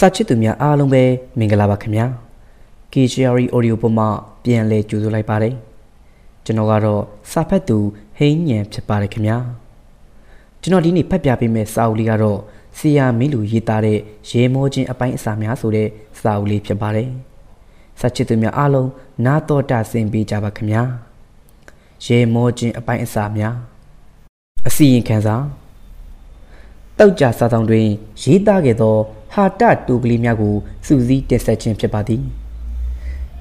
Sachitumia Alumbe, Mingalaba Kamia, Kichiari Oriopoma, Bienle Judulai Pare, Genogaro, Sapatu, Hain Chapare Kamia, Genodini Papiapime Sauligaro, Sia Milu Yitare, Shemojin Apine Samiasure, Sauli Pabare, Sachitumia Alo, Nato Dasin Bijaba Kamia, Shemojin Apine Samia, A sea in Kansa. Tauja Satandrin, Shitagedo, Hata to Glimiago, Susie Desachin Chapati.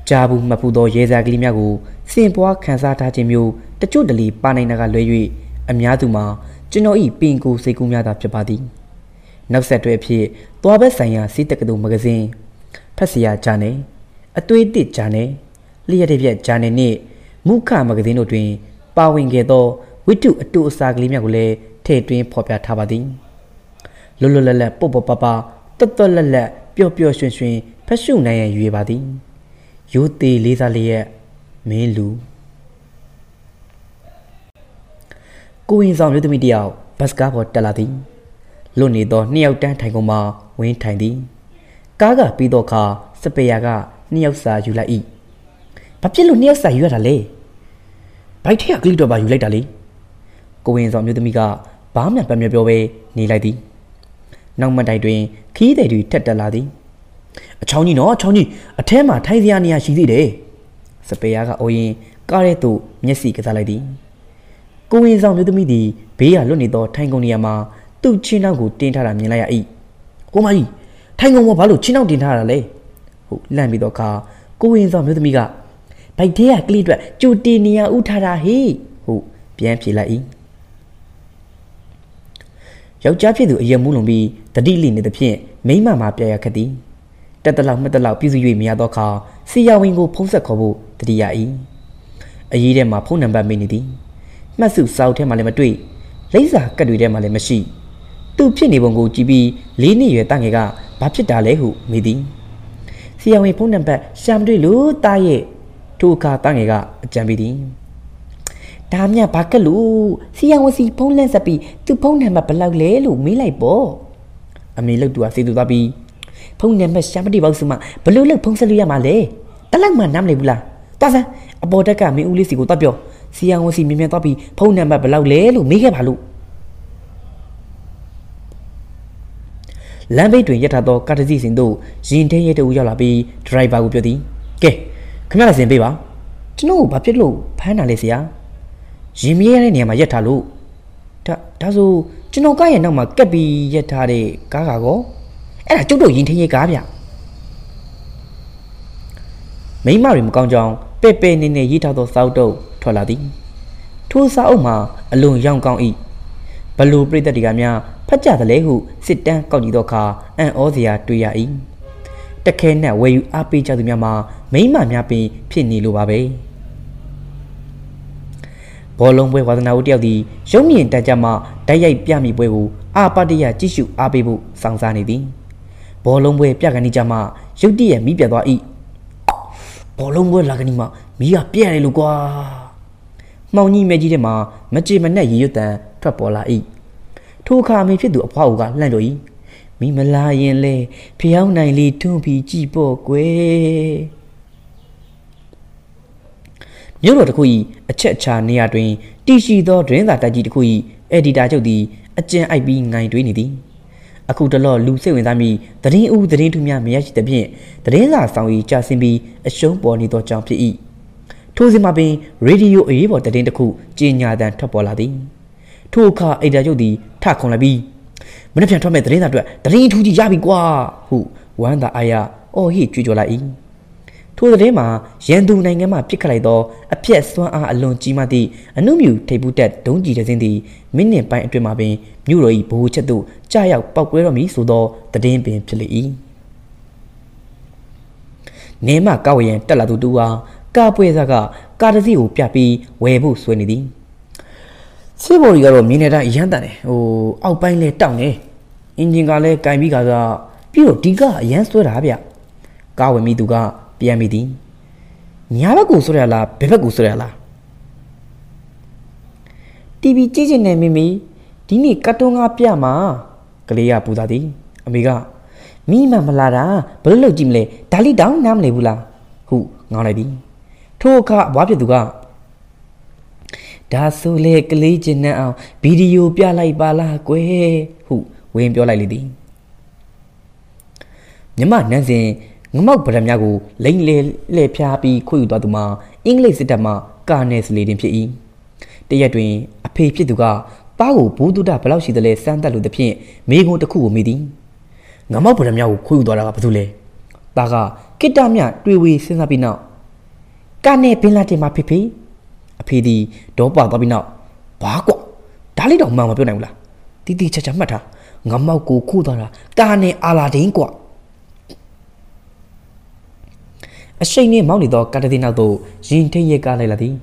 Jabu Mapudo Yeza Glimiago, Simpoa Kansata Jimio, the Chudali Paninaga Lewi, Amiaduma, Genoi Pinko Secumiada Chapati. Now set to appear, Tuabasaya Sitakado Magazine, Pasia Jane, a tweeted Jane, Liadivia Jane Ne, Muka Magazino Twin, Bowing Gedo, we took a two Saglimiagule, Tay Twin Popia Tabadi. Lululala, Popo Papa, Totolala, Pio Pio Shun Shun, Pashuna Yubadi. Yuti Lizalia, Melu. Goings on with the media, Pasca or Taladi. Luni do Neo Tangoma, Wayne Tandy. Gaga Pidoka, Sapeaga, Neosa Yulai. Papilu Neosa Yulale. Bite here, Glido by Yulatali. Goings on with the Miga, Bamna Pamiobe, Niladi. Nang Madai doing, key they do tetaladi. A chony no, chony, a tema, Taziania, she did, eh? Sapeaga oye, Gareto, Nessi Cataladi. Goings on with the midi, Pia Lunido, Tangoniama, two Chinago, Tintara Milaya e. Oh my, Tango Mobalu, Chino Tintara lay. Who Lambidoca, goings on with the Miga. By dear Glidra, Judinia Utara he, who Piampila e. Yau Japidu Yamulumbi, the dealing in the pier, Mima Mapia Cadi. Tatala Matala Pizu Miadoca, see Yawingo Posacobo, the DIE. A year ma ponam by Minidi. Masu South Malamatui, Laser Cadwida Malamashi. Two Pinibongo GB, Lini Yatanga, Papita Lehu, Midi. See Yawin Ponam by Shamdu Lu Taye, Tuka Tangega, Jambidi. Tamia Pakalu, see I was see Ponland Sapi, to Ponham a Palaglu, me like bo. A me look to a city to Babi. Ponham a shabby bosuma, Palula Ponsalia Malay. Talangman Namlebula. Taza, a bodaka me ulisigo tapio. See I was see Mimia Topi, Ponham a Palaglu, me a palu. Lambe to Yatado, Catasis in do, Jinte to Yalabi, drive out beauty. Gay, come out as in Biba. No, Papilu, Panalicia. Jimmy near my yetalu. Tazu, Genoga and Nama Gabi Yetare Gagago. And I do in Tegavia. May Marim Gonjong, Pepe in a yitado Saudo, Toladi. Two Saoma, a loon young gong eat. Balu Brita Digamia, Paja the Lehu, sit down Godidoka, and Ozia Tuya in. The cane that way you up each other, Yama, May Mapi, Pinny Lubabe. Polong way was an audio the show me in Tajama, Dayai Piami Buevu, Apadia Tishu Abibu, Sansanidi. Polong way Piaganijama, show dear Mibia eat. Polong way Laganima, Mia Pierre Lugua. Mauni Majima, Majimana Yuta, Trapola eat. Two car may fit to a pauga, Landoi. Mimalayan lay, Piauna li tumpi jibo quay. Yellow the quay, a chetcha near drain, Tishi door drain that I did quay, Eddie Dajodi, a gen I being 920. A cool the law loose with me, the day oo the day to me, I measure the beer, the day last time we just in be a show bonny door jump to eat. Tossing my bean, radio a evil the day the cool, Jinya than Topoladi. Two car Ada Jodi, tack on a bee. Manapian Tommy the day to the Jabi Gua, who one that I are, or he treat you like. To the Rema, Yandu Nangama Picalado, a Pies one are alone Gimati, a new table that don't eat as in the minion by Dremabe, Nuroi, Puchadu, Jaya, Paguerami Sudo, the Dame Bim Chile. Nema Gawayan, Taladudua, Gabuezaga, Gardazio Piapi, Webu Swenidi. Several Yaro Minera Yandane, oh, Alpine Town, eh? Injingale, Gaimigaga, Piro Diga, Yansurabia. Gawamiduga. Piamidi Nyala Gusurella, Pepper Gusurella TV Jijin and Mimi Dini Katunga Piama Clea Pudadi, Amiga Mima Malara, Bello Jimle, Tally down Nam Nebula. Who, not a bee. Toka, Wabiduga. Dasole Collegian now, Bidio Piala Bala, Quay, who, Wayne Piola Lady. Yama Nancy, Namak Padamago, Langley, Le Piapi, Quidaduma, English Sidama, Garnes Lady P. They are doing a pay Piduga, Bao, Bududa, Palauci the Le Santa Lu the Pin, may go to cool meeting. Namak Padamago, Quidora Pazule. Baga, Kitamia, 3 weeks since I've been out. Cane Pinati, my pipi. A pity, don't bother me now. Bago, Dali don't mamma Bonangla. Did such a matter? Namako Kudara, Gane ala dinqua. A shiny mounted dog, Catadinado, Jinte Galadi.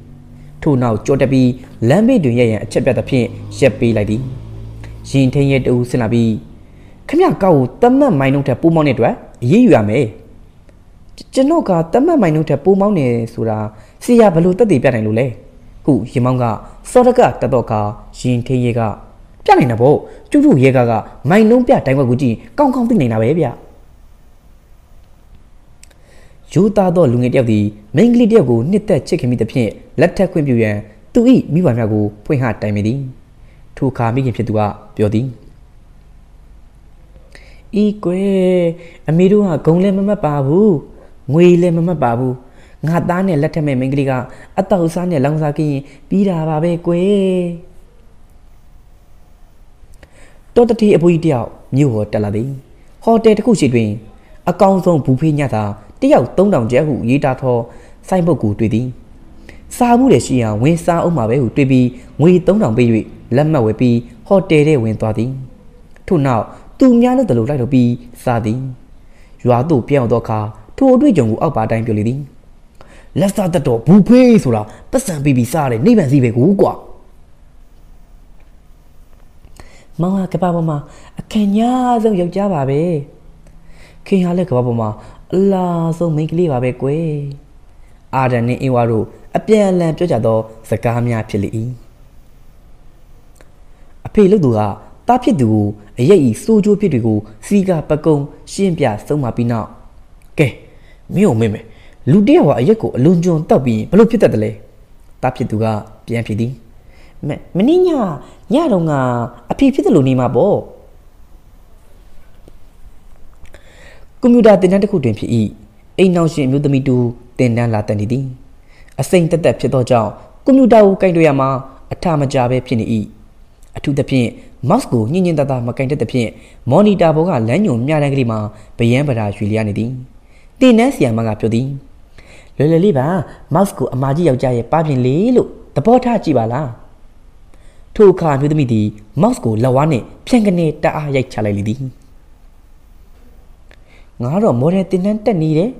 Two now, Jodabi, Lambe do ye, a chip at the pin, Sheppy lady. Jinte do Sinabi. Come here, go, Tama minute a pumonetra, ye are me. Janoka, Tama minute a pumone, Sura, Sia Baluta de Bananule. Who, Himanga, Sodaga, Tadoka, Jinte Yega. Pianabo, Juju Yegaga, Minopia, Tanguji, Kong Pin in Arabia. Juta do Lungavi, mainly Diego, knit that chicken with the pin, let that quim you to eat Miwanago, point hard time eating. Two car making Pitua, building. Eque, Amidua, Gonglem Babu, William Babu, Nadane, let him mangliga, a thousand langsaki, Bida Babeque. Totally a boy deal, new hot taladi. Hot dead cushy a council pupinata, the out don't down Jehu, Yidato, Simoku twitty. Samulesia, when Sa Omabe, twibby, we don't down baby, Lamma will be hot dead when thwarting. To now, 2 million the look like to be sardine. You are do piano doca, 2 region up by time to leading. Let's start the door, poopy, sura, but some baby sardine, never see the Mama Kababama, a Kenya, so young Javabe. King Ale Kababama, la so make leave a big way. Adani Iwaru, a Pierre Lamp Jojado, Sakamia Pili. A Peludua, Papidu, a ye soju pitigo, Siga Pacon, Shimpia, so mapina. Gay, Mio Meme, Ludewa, Yako, Lunjon, Toby, Palupitadale. Papiduga, Piampidi. Menina, Yarunga, a pee the Lunima bo. Commuda the Nataco DMPE, a now she knew the me do, then Nan Latanidi. A saint that that Pidoja, Commuda Kaindoyama, a Tamajabe Pini. A two the pin, Moscow, Ninian Dada Macanta the pin, Moni Daboga, Lanyon, Yanagrima, Bayambara, Julianidi. The Nancy Amagapodi. Leleva, Moscow, a Magia Jay, Pabin Lilo, the Porta Gibala. Two car with me the Moscow, Lawane, Piangane, da yak chalidi. Naro more tenant need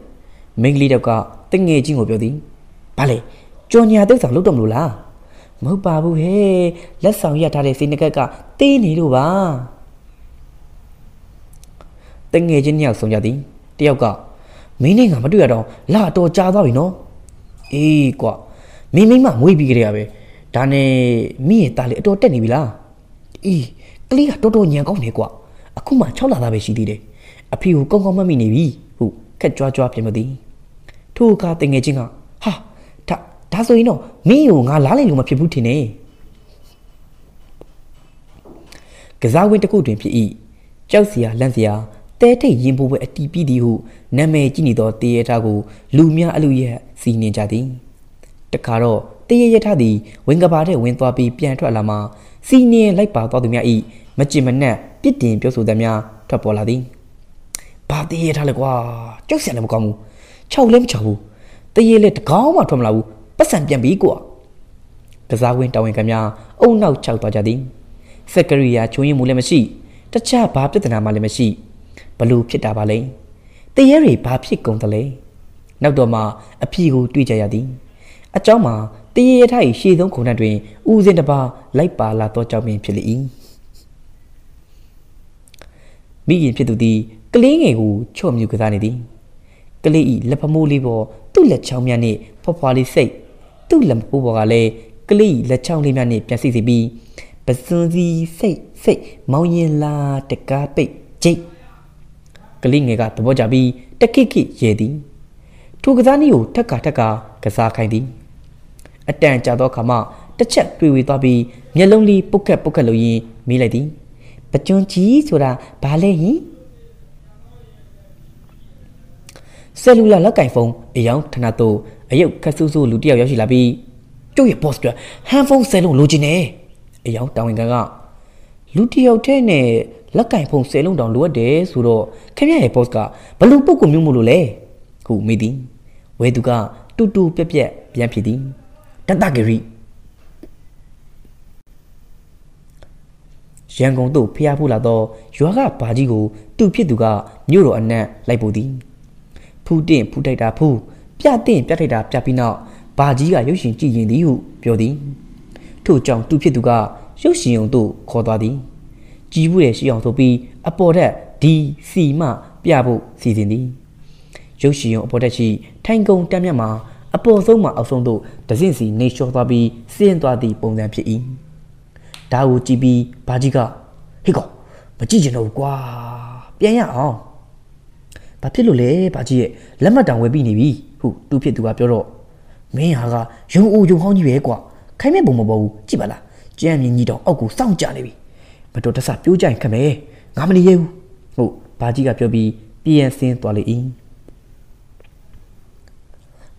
Ming leader car, thing aging of building. Pale, Johnny others are looked on Lula. Mobabu, hey, let's sound yatare synagoga, tiny luba. Thing aging yaks on yadi, dear car. Meaning a maduado, la to java, you know. Equa, meaning my way be grave. Tane me tali to tenibilla. E. Clear toto yangonegua. A kuma chola da she did it. A pew gong mini, who catch your job yamadi. Two car thing aging up. Ha! Tasso, you know, me, you are lally, you must be butine. Gaza went to go to MPE. Chelsea, Lancia, 30 yimbo at TPD who Name Ginido theatrago, Lumia aluya, seen jadin. The caro. They tadi, wing about it, went to be piano alama, senior like part of the mea eat, Machimana, pitting Piosu Damia, Topoladi. But the Talagua, Josian Gamu, Chow Lem Chow, they let Gama from Lau, but some Jambiqua. Gaza went down in Gamia, oh no, Chow Tajadin. Secaria, Chuim Mulemashi, the chap after the Namalemashi, Balu Pitabale. They airy Papi Gontale. Now Doma, a Pigo Dijayadin. A Jama. The Tai she don't connect with Uzin the bar like Bala to Jamin Pili. Begin Pitu D, Galing Egu, Chom Yukatanidi. Galei Lepamulibo, do let Chaumiani, Popali say, do Lampubale, Galei let Chaumimani, Piasi be, but Sunzi say, Mounian la, the carpet, Jake. Kalinga Tabojabi, Takiki Yedi. Tugazanio, Takataka, Kasakaidi. Atan Chadokama, the check Pui Babi, Yelonly Puka Pukaloi, Milady. Pachon cheese or a palay? Cellular Lakaifon, a young Tanato, a young Kasuzu Ludia Yoshilabi. Do your poster, handful cello lugine, a young Tanganga. Lutio tene, Lakaifon cello down lower day, Suro, Kaya Posca, Balupo Mumule, who meeting, where to go, Tutu Pepe, Piampidi, Tatagari. Yangondo, Piabulado, Yuaga Padigo, two Piduga, Neuro and Labodi. Puddin, Putata Poo, Piatin, Patata, Chapina, Badia, Yoshin, G in the U, Piodi. Two Jong, two Piduga, Yoshin do, Cordadi. Gibuish Yon to be a border, D. C. Ma, Piabo, Sidney. Yoshin, Potashi, Tango, Damiama, a Bozoma of Sondo, the Zinzi, Nature Babi, Sindadi, Bonampi. Tao Gibi, Pajiga, Higo, Pajino Gua, Bianya on Papilule, Paji, Lamadan will be nevi, who do pit to a bureau. Mehaga, you honey egua, Kame Bomobo, Chibala, Jammy Nido, Oku, Sound Janny. But to the Sapuja and Kame, Gamani you, oh, Pajiga Piobi, Bien Saint Wally in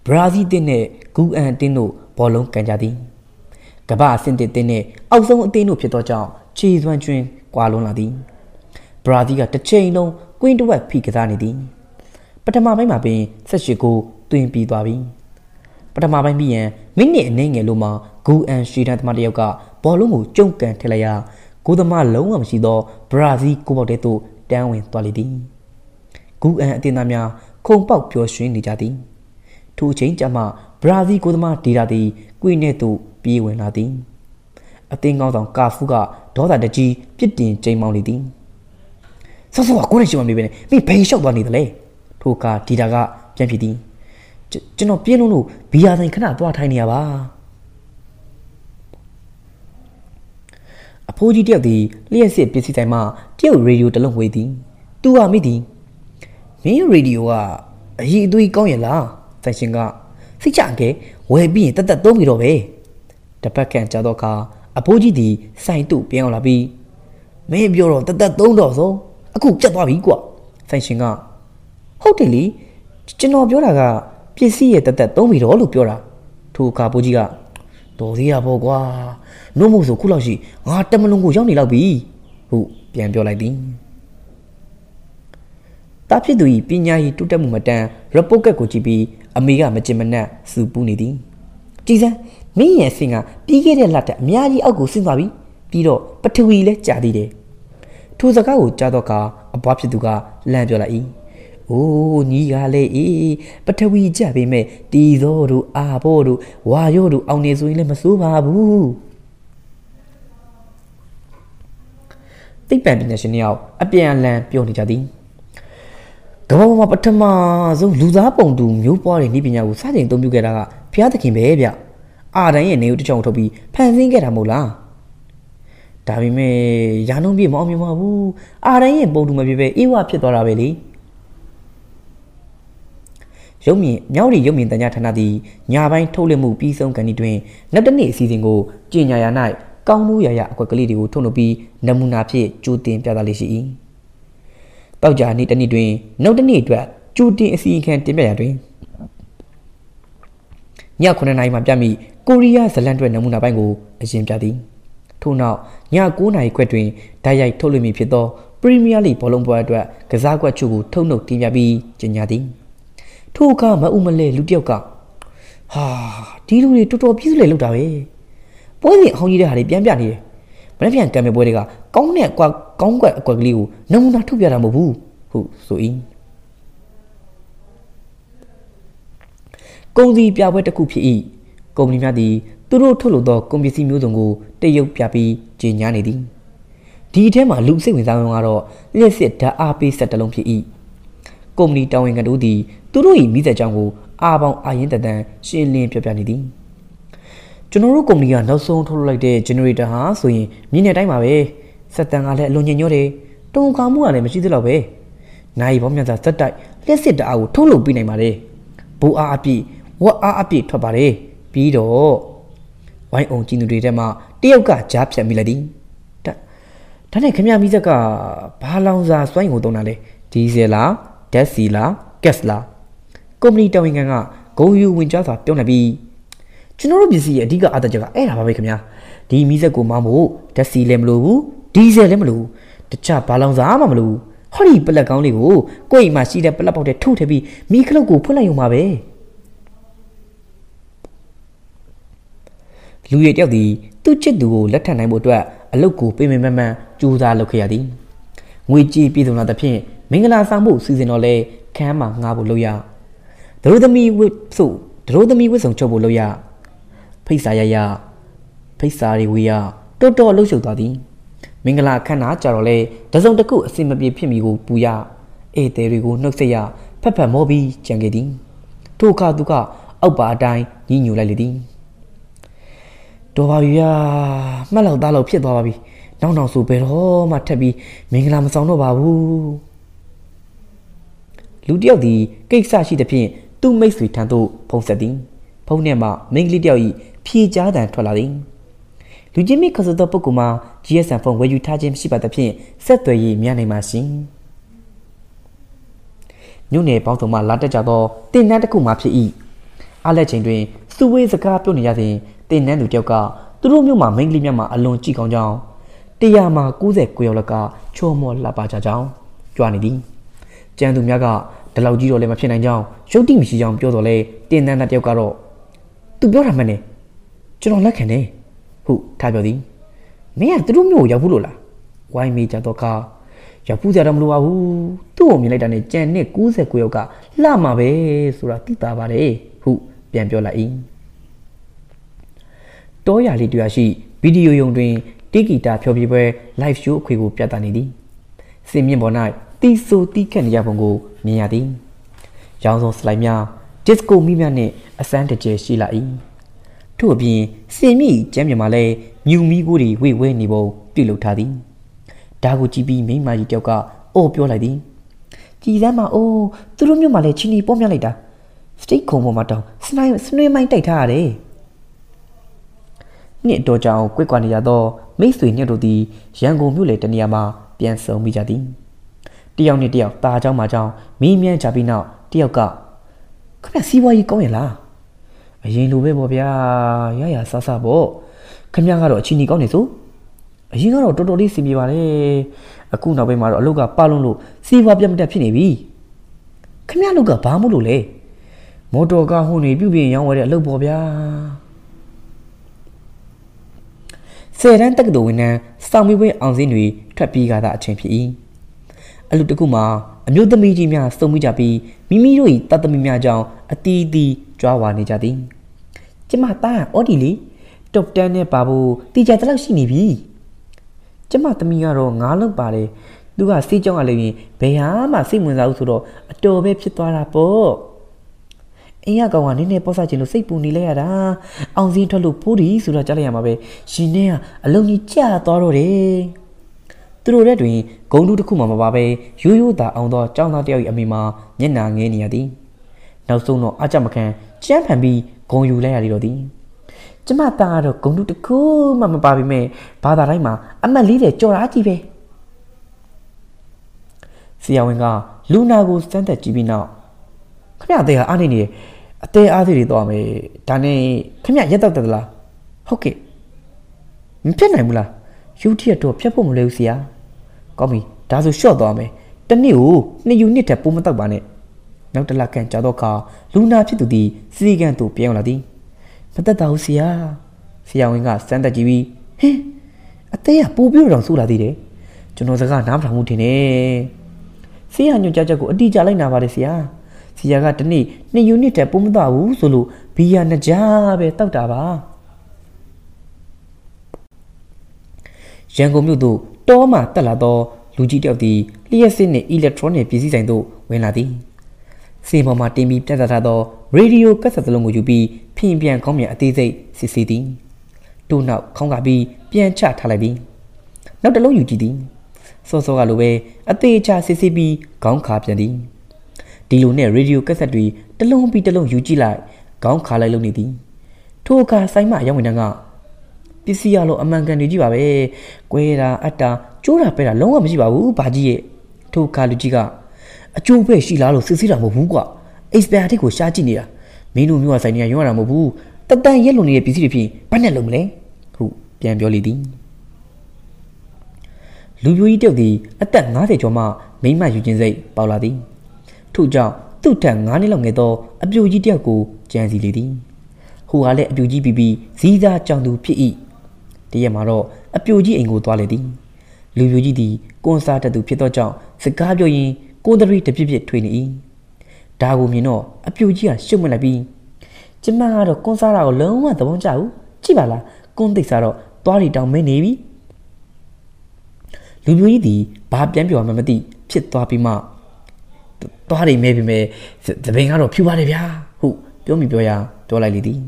Brazi Dene, Goo and Dino, Polon Kanyadi. Gaba sent dene, also deno pitoja, cheese one train, qualonadin. Bradia the chain no, going to wet peak zanidin. But a mamma may be, such a go, doing be babbing. But a mamma be a mini and name luma, go and she that Marioca, Bolumu, junk and telea, go the ma long she do, Brazi, Cobodeto, down in Tolidin. Go and dinamia, comb out pure string dijadin. To change a ma, Brazi, go the ma diradi, guineto. When I think out on Carfuga, daughter the G, pitting J. Mounty. So, what could you want me? Me pay shop on the lay. Toka, Tidaga, Jampity. General Piano, Pia than cannot brought tiny aba. Apology of the Lear said, Busy Tama, tell radio the long waiting. Do our meeting. Me radio are. He do it going la, Sashinga. See, Janke, where be that don't be away. The packet Jadoka, a poji di, signed to Pianabi. Maybe you're that don't also. A cook Jadwabigua, Sanshinga. Hotely, Chino Bioraga, PC at that don't be all of Piora. To Capojiga. Dozia Bogua, no more so coolashi, or Tamalungo Johnny Labi, who Piambio like Ding. Tapidui, Pinai to Tamumatan, Rapoca Cochibi, Amiga Machimana, Supunidi. Jesus. Me a singer, bigger than Latta, Miali August in Babi, Pido, but we let Jadide. To the cow, Jadoka, a Bobsiduga, Landula E. Oh, Nigale E, but we jabby me, Dizoru, Aboru, Wayoru, Aunezu, Lemasuba, Boo. Big Bambi National, a Bian Land, Pioni Jadin. Go up at Tamazo, lose up on doom, you boy, Nibina, Sadin, don't you get a Piatakin behavior. Ah, I knew the child to be panting at a mola. Davy may Yano be mommy, woo. Ah, I ain't bold to my baby, you are Pitorabelli. Show me, Yori, you mean the Yatanadi, Yavine told him, peace on canny twin, not the next season go, Jinya night, Kaunu Yaya, Quakali, Tonobi, Namunapi, Jutin Piadalishi. Bauja need any twin, not the need that Jutin is he can't demand. Yakuna, my jammy, Korea, the land when Namuna Bango, a Jim Jadi. To now, Yakuna, Quetrin, Daya Ptolemy Piedo, Premierly Polomboadra, Kazagua Chugu, Tono, Timabi, Jenyadi. To come, my umale, Ludioka. Ah, Tilu, Tutor Pizle, Ludaway. Boy, Honey, the Haribiani. Bravian Cambodia, Gongnet, Gonga, Quagliu, Namuna to Biaramobu, who so in. Goldie Piawet the Coopy, Gomni Madi, Duro Tolodo, Gombisi Muzongo, De Yo Piapi, Genianity. Ditema Lucy with Angaro, let's set the RP Satalon P. Gomni Dowing and Udi, Duroi Misa Jango, Abon Ayentan, Shin Lim Pianity. General Gomni and also told like the generator has we, Mina Time away, Satan Lonyanore, don't come on a machine away. Nay Bomyata Satai, let's sit out Tolu Binemare. Boo api, what are api tobare? Bido. Why own Chinudema, Dioka, chaps and Milady? Tanakamiya Mizaka, Palanza Swang Odonale, Tizela, Tesila, Kesla. Comely towing an go you Winchasa, don't be. Chinoro busy a digger at the Jaga, eh, Abakamia. Di Mizako Mamu, Tesilem Lu, Dizelem Lu, the chap Palanza Amalu. Holly Pelaconi go, going my seat up about the two to be Miklogo Pulayumabe. Louis Yeldi, Tuchedu, Latanabodua, a local payment, Juda Locayadi. We cheap is another pain, Mingala Sambu, Susan Ole, Kama, Naboloya. Throw the me with so, throw the me with some choboloya. Pesaya, Pesari we are, Toto Lucio Daddy. Mingala Kana Charole, doesn't the cook seem to be Pimigo Buya? E Terigo Noxia, Papa Mobi, Jangadin. Toka Duka, Oba Dine, Ninu Lalidin. Dovia Malo Dalo Piet Babi, no, no, so bed home at Tabby, Minglam Sono Babu Ludio the Gay Sashi the Pin, two makes with Tanto, Posadin, Ponema, Mingli Dioi, P. Jardan Toladin. Lujimi Kazuda Pokuma, GS and from where you touch him, she by the pin, set to ye, Miane machine. Nune Pontoma Lata Jabo, then Natakuma P. Allegedly, Suez the Carponiati, then Nanduka, the Romuma, Mingli Yama alone Chikonjao. Tiama Kuze Queolaca, Chomo La Pachajao, Johnny D. Jandu Miaga, the Laugio Lemachinajao, showed him she jumped Jodole, then Nanatiocaro. To Boramane, General Lacane. Who Tabadi? May I do no Yabula? Why me Jadoka? Yapuzaram Luau, 2 minutes and a genet goose a quilka, Lama be Suratita Vare, who Biambiola in Doya Liduashi, video young dream, Digita Piobibe, live show Quigo Piatanidi. Same Yabonai, Tiso Tikan Yabongo, Miadi. Janzo Slimia, just go Mimiane, a Santa J. Sheila in. To be, see me, Jamie you me woody, we were nibble, Pillow Taddy. Daguchi be me, my yoga, oh, pure lady. Gizama, oh, through me, my chini, pomulata. Stay calm, mato, snare my data, eh? Near Dojao, quick on the door, makes we near to the Shango Mulet and Yama, Pianso Mijadin. The only deal, Tajao Majao, me and Jabina, dear God. Come and see why you going, la. A yin lube bobia, yaya sasa bo. Kamiagaro chini gonizu. A yingaro totally simivare. A kuna be maraluga palulu. See what yam de pinibi. Kamialuga pamulule. Motoga honey, beauty, young with a lubobia. Say rantak the winner, some way on the new trapiga that champion. A lutakuma, a new the medium, so mijabi, mimiri, tatamimajao, a td. Drawa Nijadin. Jamata, Odili, Top Daniel Babu, Dijatalashi. Jamata Miro, Nalo Bari, do I see John Alimi, Bayama, Simmons Outro, a dobe Pitarapo. Eagawan in a posagino sepuni leada, on the Tolupuri, Surajaliamabe, Shinea, a lonely chia torre. Through Redwing, go to the Kumamababe, you that on the Jana del Yamima, Nena Niadi. Now so no Ajamakan, Champ and be going you lay a little thing. Jamata, go to the cool, Mamma Baby May, Padarima, and my leader, Jorati. See how we are, Luna will send that GB now. Come here, they are Annie, they are the Dome, Tane, come here, Yatadla. Okay. Mpenamula, you tear to a Piapum Lucia. Gommy, that's a short Dome. Then you need a Pumatabane. Not like and Jadoka, Luna to the Sigan to Pionadi. But that Dausia, Siawinga, Santa Gibi, eh? A day a poor bureau Suladi, Jonosaga Namra Mutine. See, and you Jajago, Dijalina Varesia. Siagatani, ne unit a Pumda Usulu, Pia Najabe Tautava. Jango Mudo, Toma Talado, Lugita of the Liasin electronic pieces and do Wenadi. Same of my team, radio Casalongo, you be Pin Bian Comia at this day, CCD. Do not Conga be Bian Chat Halabi. Not alone you did. စောစောကလိုပဲအသေးအချာစစ်စစ်ပြီးခေါင်းခါပြန်သည်ဒီလိုနဲ့ရေဒီယိုကက်ဆက်တွေတလုံးပြီးတလုံးယူကြည့်လိုက်ခေါင်းခါလိုက်လို့နေသည်ထိုအခါဆိုင်မရောင်းဝင်တဲ့ကပစ္စည်းရလို့အမှန်ကန်တွေကြီးပါပဲကွဲတာအတာကျိုးတာပဲတာလုံးဝမရှိပါဘူးဘာကြီးရဲ့ထိုအခါလူကြီးကအကျိုးပဲရှိလားလို့စစ်စစ်တာမဟုတ်ဘူးကွာ expert ကိုရှားကြည့်နေတာမင်းတို့မျိုးကဆိုင်နေရောင်းရတာမဟုတ်ဘူးတတန်ရက်လုံနေတဲ့ပစ္စည်းတွေဖြင့်ဘာနဲ့လုံမလဲဟုတ်ပြန်ပြောလိမ့်သည်လူပြိုကြီးတယောက်သည်အသက်50ကျော်မှမိမယူခြင်းစိတ်ပေါလာသည်ထို့ကြောင့်သူ့ထက်9နှစ်လောက်ငယ်သောအပြိုကြီးတယောက်ကိုကြံစီလေသည်ဟိုဟာလည်းအပြိုကြီးပြီးဇီးသားကြောင်သူဖြစ်၏တရက်မှာတော့အပြိုကြီးအိမ်ကိုသွားလေသည်လူပြိုကြီးသည်ကွန်ဆာတက်သူဖြစ်သောကြောင့်စကားပြောရင်းကိုယ်တရီတပြစ်ပြစ်ထွေနေ၏ဒါကိုမြင်တော့အပြိုကြီးကရှုပ်မှတ်လိုက်ပြီးကျမကတော့ကွန်ဆာတာကိုလုံးဝသဘောကျဘူးကြည့်ပါလားကွန်သိစားတော့သွားရီတောင်မင်းနေပြီလူမျိုးကြီးဒီဘာပြန်ပြောမှမသိဖြစ်သွားပြီးမှသွားနေမယ်ပြီမယ်သဘင်ကတော့ဖြူပါတယ်ဗျာဟုတ်ပြောမိပြောရပြောလိုက်လေသည်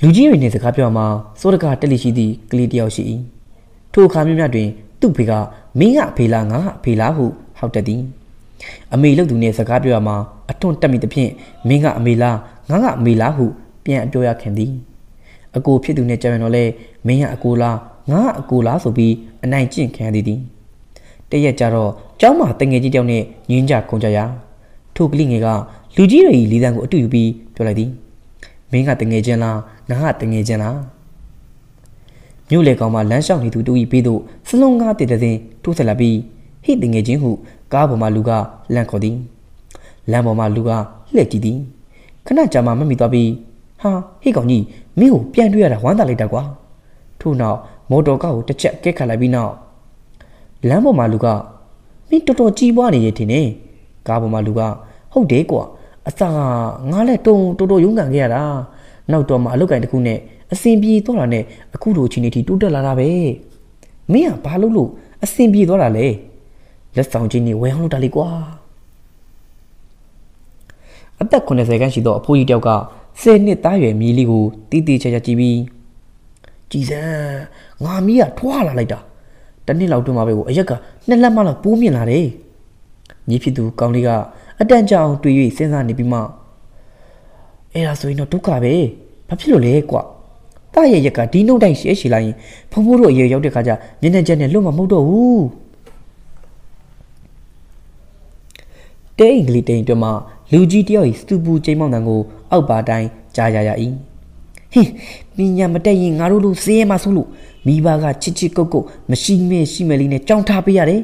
လူကြီးတွေနဲ့စကားပြောမှစိုးတကာတက်လိရှိသည့်ကလေးတယောက်ရှိ၏ထိုအခါမျိုးများတွင်သူ့ဖေကမင်းကအဖေလားငါကအဖေလားဟုဟောက်တတ်သည်အမေလောက်သူနဲ့စကားပြောမှအထွန်းတက်မိသဖြင့်မင်းကအမေလားငါကအမေလားဟုပြန်အပြောရခင်သည်အကိုဖြစ်သူနဲ့ကြံရတော့လဲမင်းကအကိုလားငါအကူလားဆိုပြီးအနိုင်ကျင့်ခံရသည်တရက်ကြတော့ကျောင်းမှာတငယ်ကြီးတယောက်နဲ့ညင်းကြကုန်ကြရာထိုကလေးငယ်ကလူကြီးတွေလေးတန်းကိုအတူယူပြီးပြောလိုက်သည်မင်းကတငယ်ချင်းလားငါကတငယ်ချင်းလားမြို့လေကောင်မှာလမ်းလျှောက်နေသူတူဤပေးသို့စလုံးကားတည်တဲ့စဉ်ထိုးဆက်လာပြီးဟိတငယ်ချင်းဟုကားပေါ်မှာလူကလန့်ခေါ်သည်လမ်းပေါ်မှာလူကလှည့်ကြည့်သည်ခဏကြာမှမမိသွားပြီးဟာဟိကောင်ကြီးမင်းကိုပြန်တွေ့ရတာဝမ်းသာလိုက်တာကွာထို့နောက်မော်တော်ကားကိုတစ်ချက်ကဲ့ခတ်လိုက်ပြီးနောက်လမ်းပေါ်မှာလူကမင်းတော်တော်ကြီးပွားနေရဲ့ထင်တယ်ကားပေါ်မှာလူကဟုတ်တယ်ကွာအစာငါလည်းတော်တော်ရုန်းကန်ခဲ့ရတာနောက်တော့မှအလုတ်ကန်တစ်ခုနဲ့အစင်ပြေသွားတာနဲ့အခုလိုချင်းနေတီတိုးတက်လာတာပဲမင်းကဘာလို့အစင်ပြေသွားတာလဲလက်ဆောင်ချင်းနေဝယ်အောင်လုပ်တာလေကွာအသက်90ခန့်ရှိသောအဖိုးကြီးတယောက်က10နှစ်သားရွယ်မီးလေးကိုတီးတီးချာချာကြည့်ပြီးကြည်စံငါမီးကထွာလာလိုက်တာတနည်းလောက်တွင်းမှာပဲကိုအရက်ကနှစ်လက်မှလောက်ပိုးမြင်လာတယ်ညီဖြစ်သူကောင်းလေးကအတန်ကြာအောင်တွေ့၍စဉ်းစားနေပြီးမှအဲ့ဒါဆိုရင်တော့ဒုက္ခပဲဘာဖြစ်လို့လဲကွာတရဲ့ရက်ကဒီနှုတ်တိုင်းရှဲရှည်လိုက်ရင်ဖုံးဖိုးတို့အရေရောက်တဲ့ခါကျမျက်နှာကျက်နဲ့လွတ်မှာမဟုတ်တော့ဘူးတဲအင်္ဂလိပ်တိန်တွင်းမှာလူကြီးတယောက်ဤစတူပူချိန်မောင်းတန်ကိုအောက်ပါတိုင်းကြာရရဤဟင်ပညာမတက်ရင်ငါတို့လိုစည်းရဲမှဆိုလို့မိဘကချစ်ချစ်ကုတ်ကုတ်မရှိမဲ့ရှိမဲ့လေးနဲ့ကြောင်ထားပေးရတယ်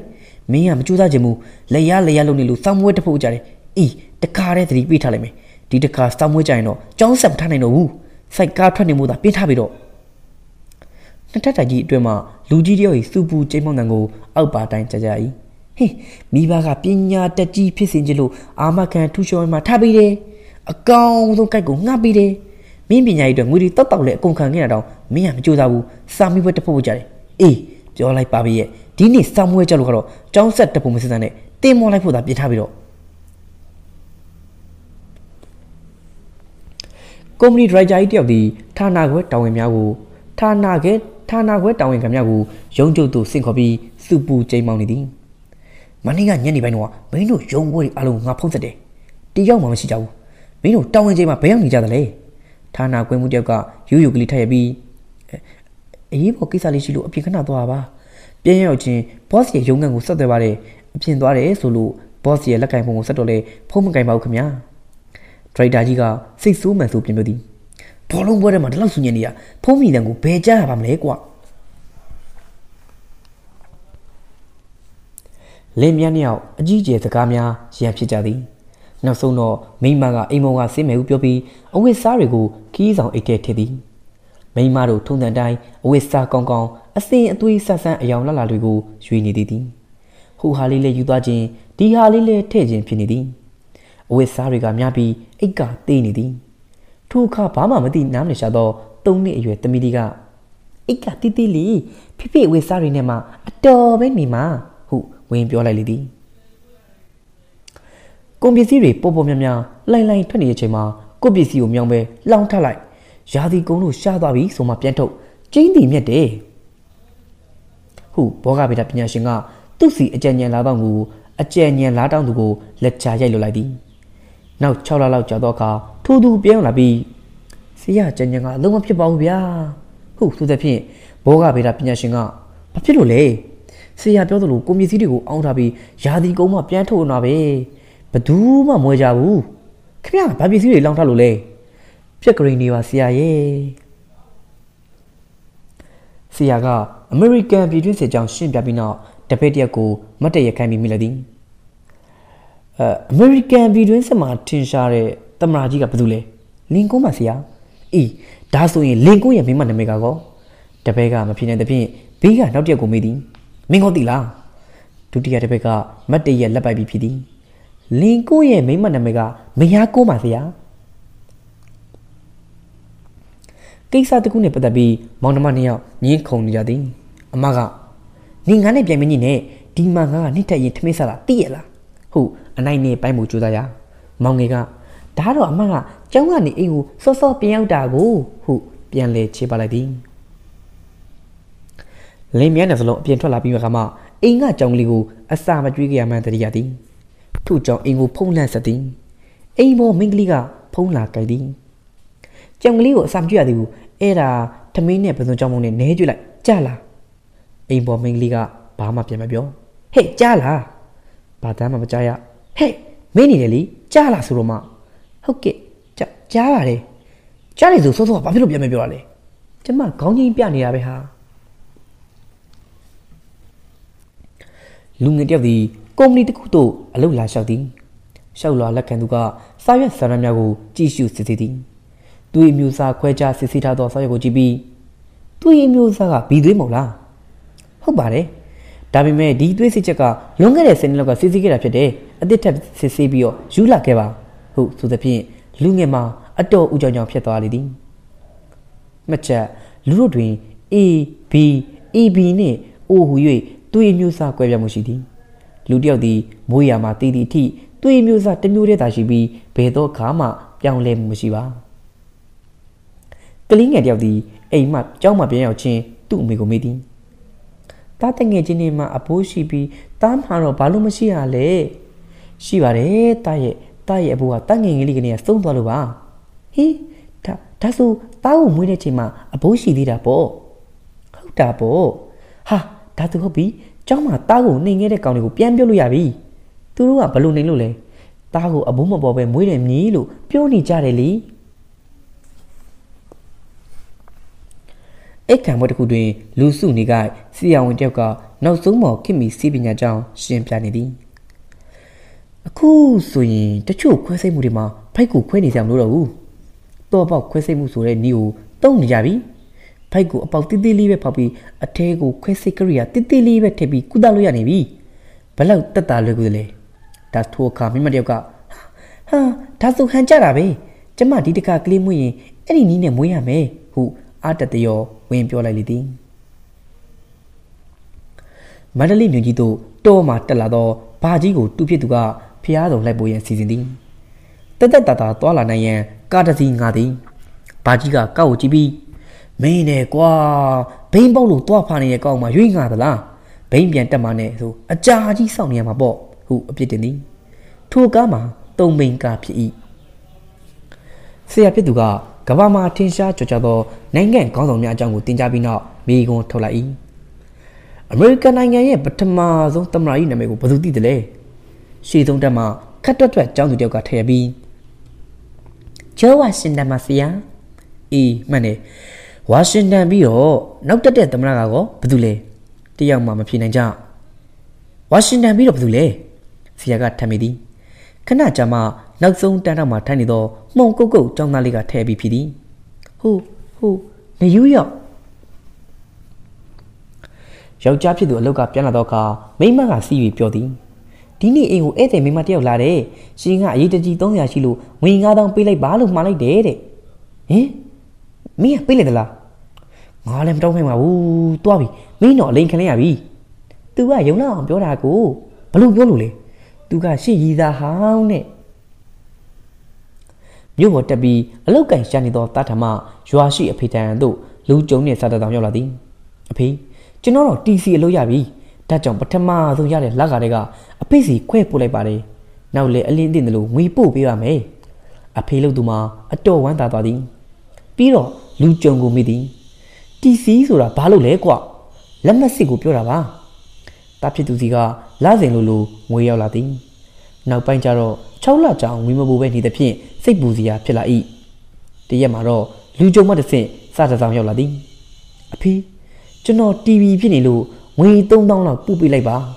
မင်းကမကြိုးစားချင်ဘူးလက်ရလုံးနေလို့စောင်းမွဲတစ်ဖုတ်ကြတယ်အေးတခါတည်းသတိပေးထားလိုက်မယ်ဒီတခါစောင်းမွဲကြရင်တော့ကြောင်းဆက်မထားနိုင်တော့ဘူးစိုက်ကားထွက်နေမှုသာပြင်ထားပြီးတော့နှစ်ထပ်တိုက်ကြီးအတွင်းမှာလူကြီးတယောက်ကြီးစူပူချိန်မောင်းတန်ကိုအောက်ပါတိုင်းကြကြကြီးဟင်မိဘကပညာတက်ကြီးဖြစ်စင်ချင်လို့အာမခံထူးချောင်းမှာထားပေးတယ်အကောင်ဆုံးကိုက်ကိုငှပ်ပေးတယ်မင်းပညာရေးအတွက်ငွေတွေတောက်လဲအကုန်ခံခဲ့ရတော့မင်းကမကြိုးစားဘူးစာမေးပွဲတစ်ဖုတ်ကြတယ်အေးပြောလိုက်ပါပြီရဲ့ဒီနေ့စာမေးပွဲကြလို့ကတော့ကျောင်းဆက်တစ်ဖုတ်မစစ်စမ်းနဲ့တင်မောလိုက်ဖို့သာပြင်ထားပြီးတော့ကုမ္ပဏီဒရိုက်တာကြီးတယောက်ဒီဌာနခွဲတာဝန်ခံများကိုရုံးချုပ်သို့ဆင့်ခေါ်ပြီးစုပူချိန်မောင်းနေသည်မနေ့ကညနေပိုင်းတော့မင်းတို့ရုံးပွဲအလုံးငါဖုတ်ဆက်တယ်တိရောက်မှမရှိကြဘူးမင်းတို့တာဝန်ချိန်မှာဘယ်ရောက်နေကြသလဲဌာနကွင်းမှုတယောက်ကယူကလေးထပ်ရပြီးအရေးပေါ်ကိစ္စလေးရှိလို့အပြင်ခဏသွားပါပြန်ရောက်ချင်း boss ရဲ့ရုံးခန်းကိုဆက်သွယ်ပါတယ်အပြင်သွားတယ်ဆိုလို့ boss ရဲ့လက်ကင်ဖုန်းကိုဆက်တော့လဲဖုန်းမကင်ပါဘူးခင်ဗျာ trader ကြီးကစိတ်ဆိုးမှန်ဆိုပြင်ပြသည်ဘောလုံးပွဲထဲမှာဒီလောက်ဆူညံနေရဖုန်းမိတန်ကိုဘယ်ကြားရပါမလဲကွာလင်းမြန်းရောက်အကြီးကျယ်စကားများရံဖြစ်ကြသည်နောက်ဆုံးတော့မိမကအိမ်မောင်ကဆင်းမယ်ဟုပြောပြီးအဝတ်စားတွေကိုခီးဆောင်အိတ်ထဲထည့်သည်မိမတို့ထုံတန်တိုင်းအဝတ်စားကောင်းကောင်းအစင်အသွေးဆန်းဆန်းအယောင်လှလှတွေကိုရွေနေသည်ဟိုဟာလေးလည်းယူသွားခြင်းဒီဟာလေးလည်းထည့်ခြင်းဖြစ်နေသည်အဝတ်စားတွေကများပြီးအိတ်ကတေးနေသည်ထိုအခါဘာမှမသိနားမလျှောက်သော၃နှစ်အရွယ်သမီးလေးကအိတ်ကတီးတီးလေးဖိအဝတ်စားတွေနဲ့မှအတော်ပဲမိမဟုဝင်ပြောလိုက်လေသည်ကုန်ပစ္စည်းတွေပေါ်များလှိုင်ထွက်နေတဲ့အချိန်မှာကိုပစ္စည်းကိုမြောင်းပဲလောင်းထလိုက်ရာသီကုန်လို့ရှားသွားပြီဆိုမှပြန်ထုတ်ကျင်းတည်မြတ်တယ် Who Boga Bita Pinashina, Tusi Ajanya Labangu, Ajanya Ladangu, let Chayelo Ladi. Now Chola Chadoka, Tudu Bianabi. Sia Janyanga, Lung of your Bawia. Who to the pin, Boga Bita Pinashina, Papilule. Sia Dodo, Gomisidu, Autabi, Jadi Goma Pianto Nabe. But do my Mojabu. Come here, Baby Siri Lantalule. Pickering was CIA. Siaga, American between the junction Dabina, the Petiaco, Matea can be Miladin. American between the Martin Share, the Maraji Capdule, Linko Masia. E. Dasso in Linko and Mima de Megago. The Pega, Mapina de Pin, Piga, not Yago meeting. Mingo de la. Tutia de Pega, Matea la Baby Pidi. Linko and Mima de Mega, Mayako Masia. Kisa the Kuni Patabi, Monamania, Yin Kong Yadin, Amaga Ningane Biamine, Dimaga, Nita Yitmesala, Tiela, who, and I need Bamu Judaya, Mongega, Taro Amaga, Jangani Igu, Soso Pian Dago, who, Pianle Chibaladin. Lamianaslo, Piantola Biurama, Inga Jongligu, Asama Drigia Mandriadin, two John Ingu Pona Sadin, Amo Mingliga, Pona Gadin. Jung Leo Samjadu, Era, Tamina Pazojamon, Nejula, Jala. A bombing liga, Pama Piamabio. Hey, Jala! Padama Jaya. Hey, Mini Jala Suroma. Okay, Jala. Jala is also a Pablo Piamabio. Jama, Congi Piani Abeha. Lunga Javi, Comni de Kuto, Alula shouting. Shaula la Canduga, Sayan Saramago, Jishu sitting. Do you use a quaja sisita do sayo gibi? Do you use a bidimola? How about it? Dabime di duisichaka, longer than local sisiki after day, a detap sisibio, Jula Keva, who to the pin, Lungema, a door ujoyan pietalidin. Macha, Ludwin, E. B. Ne, O. Huye, do you use a quaja mushidi? Ludio di, Muyama DDT, do you use a temureta gibi, Pedro Kama, young lame mushiba? Killing at the a map, Jama Biao chain, two mego meeting. Tatting a genema apo she be, Tam Haro Palumasia lay. She were a tie, tie abua, tonguing illegally stone baluba. He tasso, tau munechima, apo she did a po. How tapo? Ha, tatu hobby, Jama tau, ning at a county who piambuluyabi. Turu a balloon lule. Tau a boomer bob and William Nilu, Pioni Jareli. A camera could do Lusu Nigai, see our Jaka, no so more Kimmy Sibina John, Shin Planidi. A cool swing, the two Quese Murima, Paiku Quenis and Lulu. Though about Quese Musure knew, don't Yabi. Paiku about did they leave a puppy, a tego Quese Korea, did they leave a tebi, Kudaluya Nevi? Below Tata Lugule. That's two come in Madioka. Ha, that's so hanjarabe. Jama did the car gleam we, any Nina Muyame, who at the yaw. When pure lady Madeline Nugito, Toma Telado, Pajigo, Tupituga, Piado Laboyan seasoning. Tata Tola Nayan, Gadazin Gadi, Pajiga, Kauchibi, Mene Qua, Painbolo, Topani, a gong, my ring at the la, Painbian Tamane, so a jargy Sonia Mabo, who obtained Togama, don't make up ye. Say a pituga. Kavama Tinsha Chochado, Nangan Kong Yajangu Tinjabina, Migo Tolai. American Nangan, but Tama Zotamrai Namego Pazuti delay. She don't dama, cut the twat down to your got hair bean. Joa Sindamasia E. Mane Washington Bio, knocked the dead the Marago, Padule. The young Mamma Pinaja Washington Bio Padule. Siaga Tamidi Kanajama. Nagzong Dana Martanido, Mongo Go, John Naliga Tabby PD. Who, the New York? Shall Japi do a look up Yanadoka, Maymaga see Piodi. Dini Ego ate a Mimatio Lade, seeing a Yitaji Donia Shilu, winning out on Pile Balu Malay Dede. Eh? Me a Piledla. Malam don't him a woo, Toby, me not Lincoln Abbey. Do I, you know, Biorago? Baloo Yolule. Do I see the hound? You would be a look at Shani Tatama, Shuashi a pitan do, Lu Jones at the Yoladin. A pea, Chinoro TC Loyabi, Tajam Patama, Zuyare Lagarega, a pizzi, quepule body. Now lay a lid in the loo, we poop, you are me. A pale duma, a door one that body. Piro, Lujongo midi. TC Sura Palu lequa. Lama sigu purava. Tapiduziga, Lazin Lulu, we are Latin. Now Panjaro, Chola Jang, we move when he the pin, say Buzia, Pilla e. The Yamaro, Lujo Madison, Saturday Yoladin. A pea. General TV Pinilu, we don't know Pupi Leba.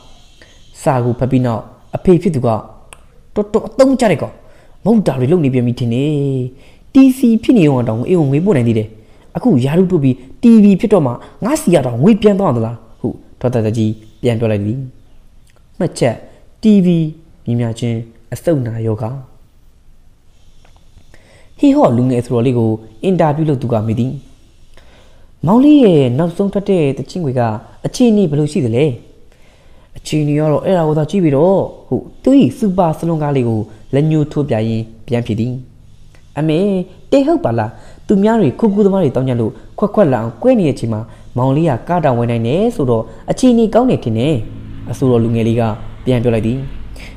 Sagu Papino, a pay fituga. Don't Jarico. Monta Reluni be meeting, eh? DC Pinio down, even we born did it. Aku Yaru to be TV Pitoma, Nasia down, we pianola, who taught the G, Piandola. Macha, TV, Imagine, a stone yoga. He hauled Lunga Roligo in Dabilo to go meeting. Molly, not so today, the Chinguiga, a chini blue sea delay. A chini or era with a chibiro, who three suba salongaligo, lenu to Biayi, Piampidin. Ame, they help Allah, to marry Kugu Mari Donyalu, Quaquala, Queniachima, Mollia, Cada when I ne, Suro, a chini gaunetine, a suro lungeliga, Piampoladi.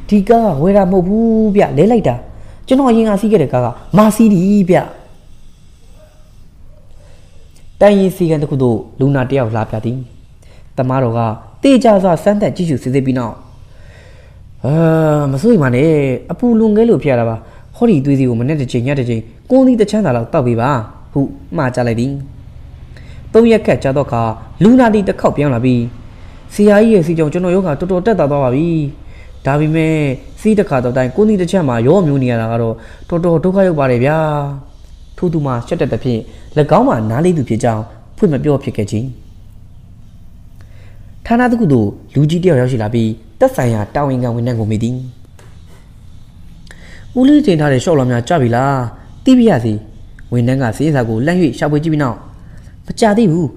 Tiga, where are Mobubia, they later. Genoying a cigarette, Masi Bia. Dying Sigan the Kudo, Luna de Lapatin. Tamaroga, Tejaza Santa Jesus is a binau. Masuimane, a Pulungelo Piarava, Hori do the woman energy, only the channel of Tabiba, who Majaladin. Toya catch a doca, Luna did the copy on a bee. See, I hear Sijon Yoga to Tata Bee. Tabi may see the card of Dine, only the chama, your munianaro, Toto Tokayo Barabia. Tuduma shut at the pin, Lagama Nali du Pijao, put my bill packaging. Tana the Gudu, Luigi de Roshilabi, Tasaya, Towing and Winango meeting. Uli did not a show on your Javila, Tibiazi, Winanga Sizago, language Shabujibino. Pachadi who,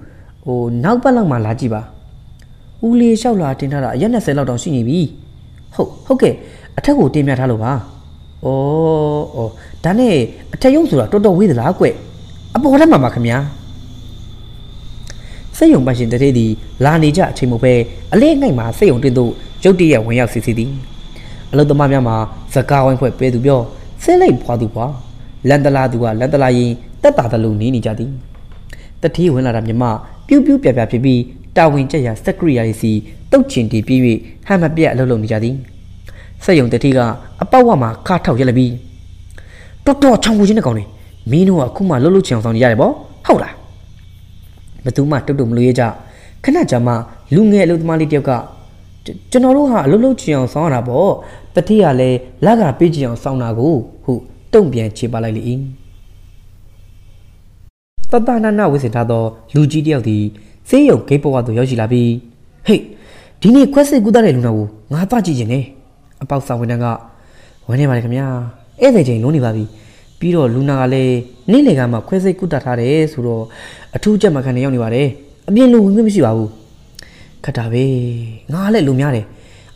oh, Naubalama Lajiba. Uli Shaula did not a Yana Sella on Shinny. Ho, okay, a tago de Mataloa. Oh, Dane, a Tayonsura, Toto with Laque. A Borama Macamia. Say on Bashin the Lady, Lani Jack Chimope, a lane name, say on Tido, Jodia when you are sitting. A lot of Mamma, Saka and Quet Pedubio, say like Padua, Landala Dua, Landalai, Tata Lunini Jadi. The tea when Adam Yama, Pew Pew Pia Pibi, Darwin Jaya, Sacri, I see, Dochin de Piwi, Hammer Bia Lolom Jadi. Say on the Tiga, a Pawama, Carta Yelabi. Doctor Changuinaconi, Mino Akuma Loluchans on Yarebo, Hola Matuma Tudum Luija, Kanajama, Lunga Ludmali Dioga, Generoha Loluchians on a bo, the Tiale, Laga Pigeon Sonago, who don't be a chibali in. Tabana now with another, Luigi Diodi, say your capo to Yojilabi. Hey, Dini Quasi Gudarelunau, Nataji, about Sawinaga. Whenever I come here. Everything only baby. Piro Luna Ale, Nilegama, Quese Cutatare, Suro, a two Jamacanionivare, a bien Lumisiau. Catabe, Nale Lumiare,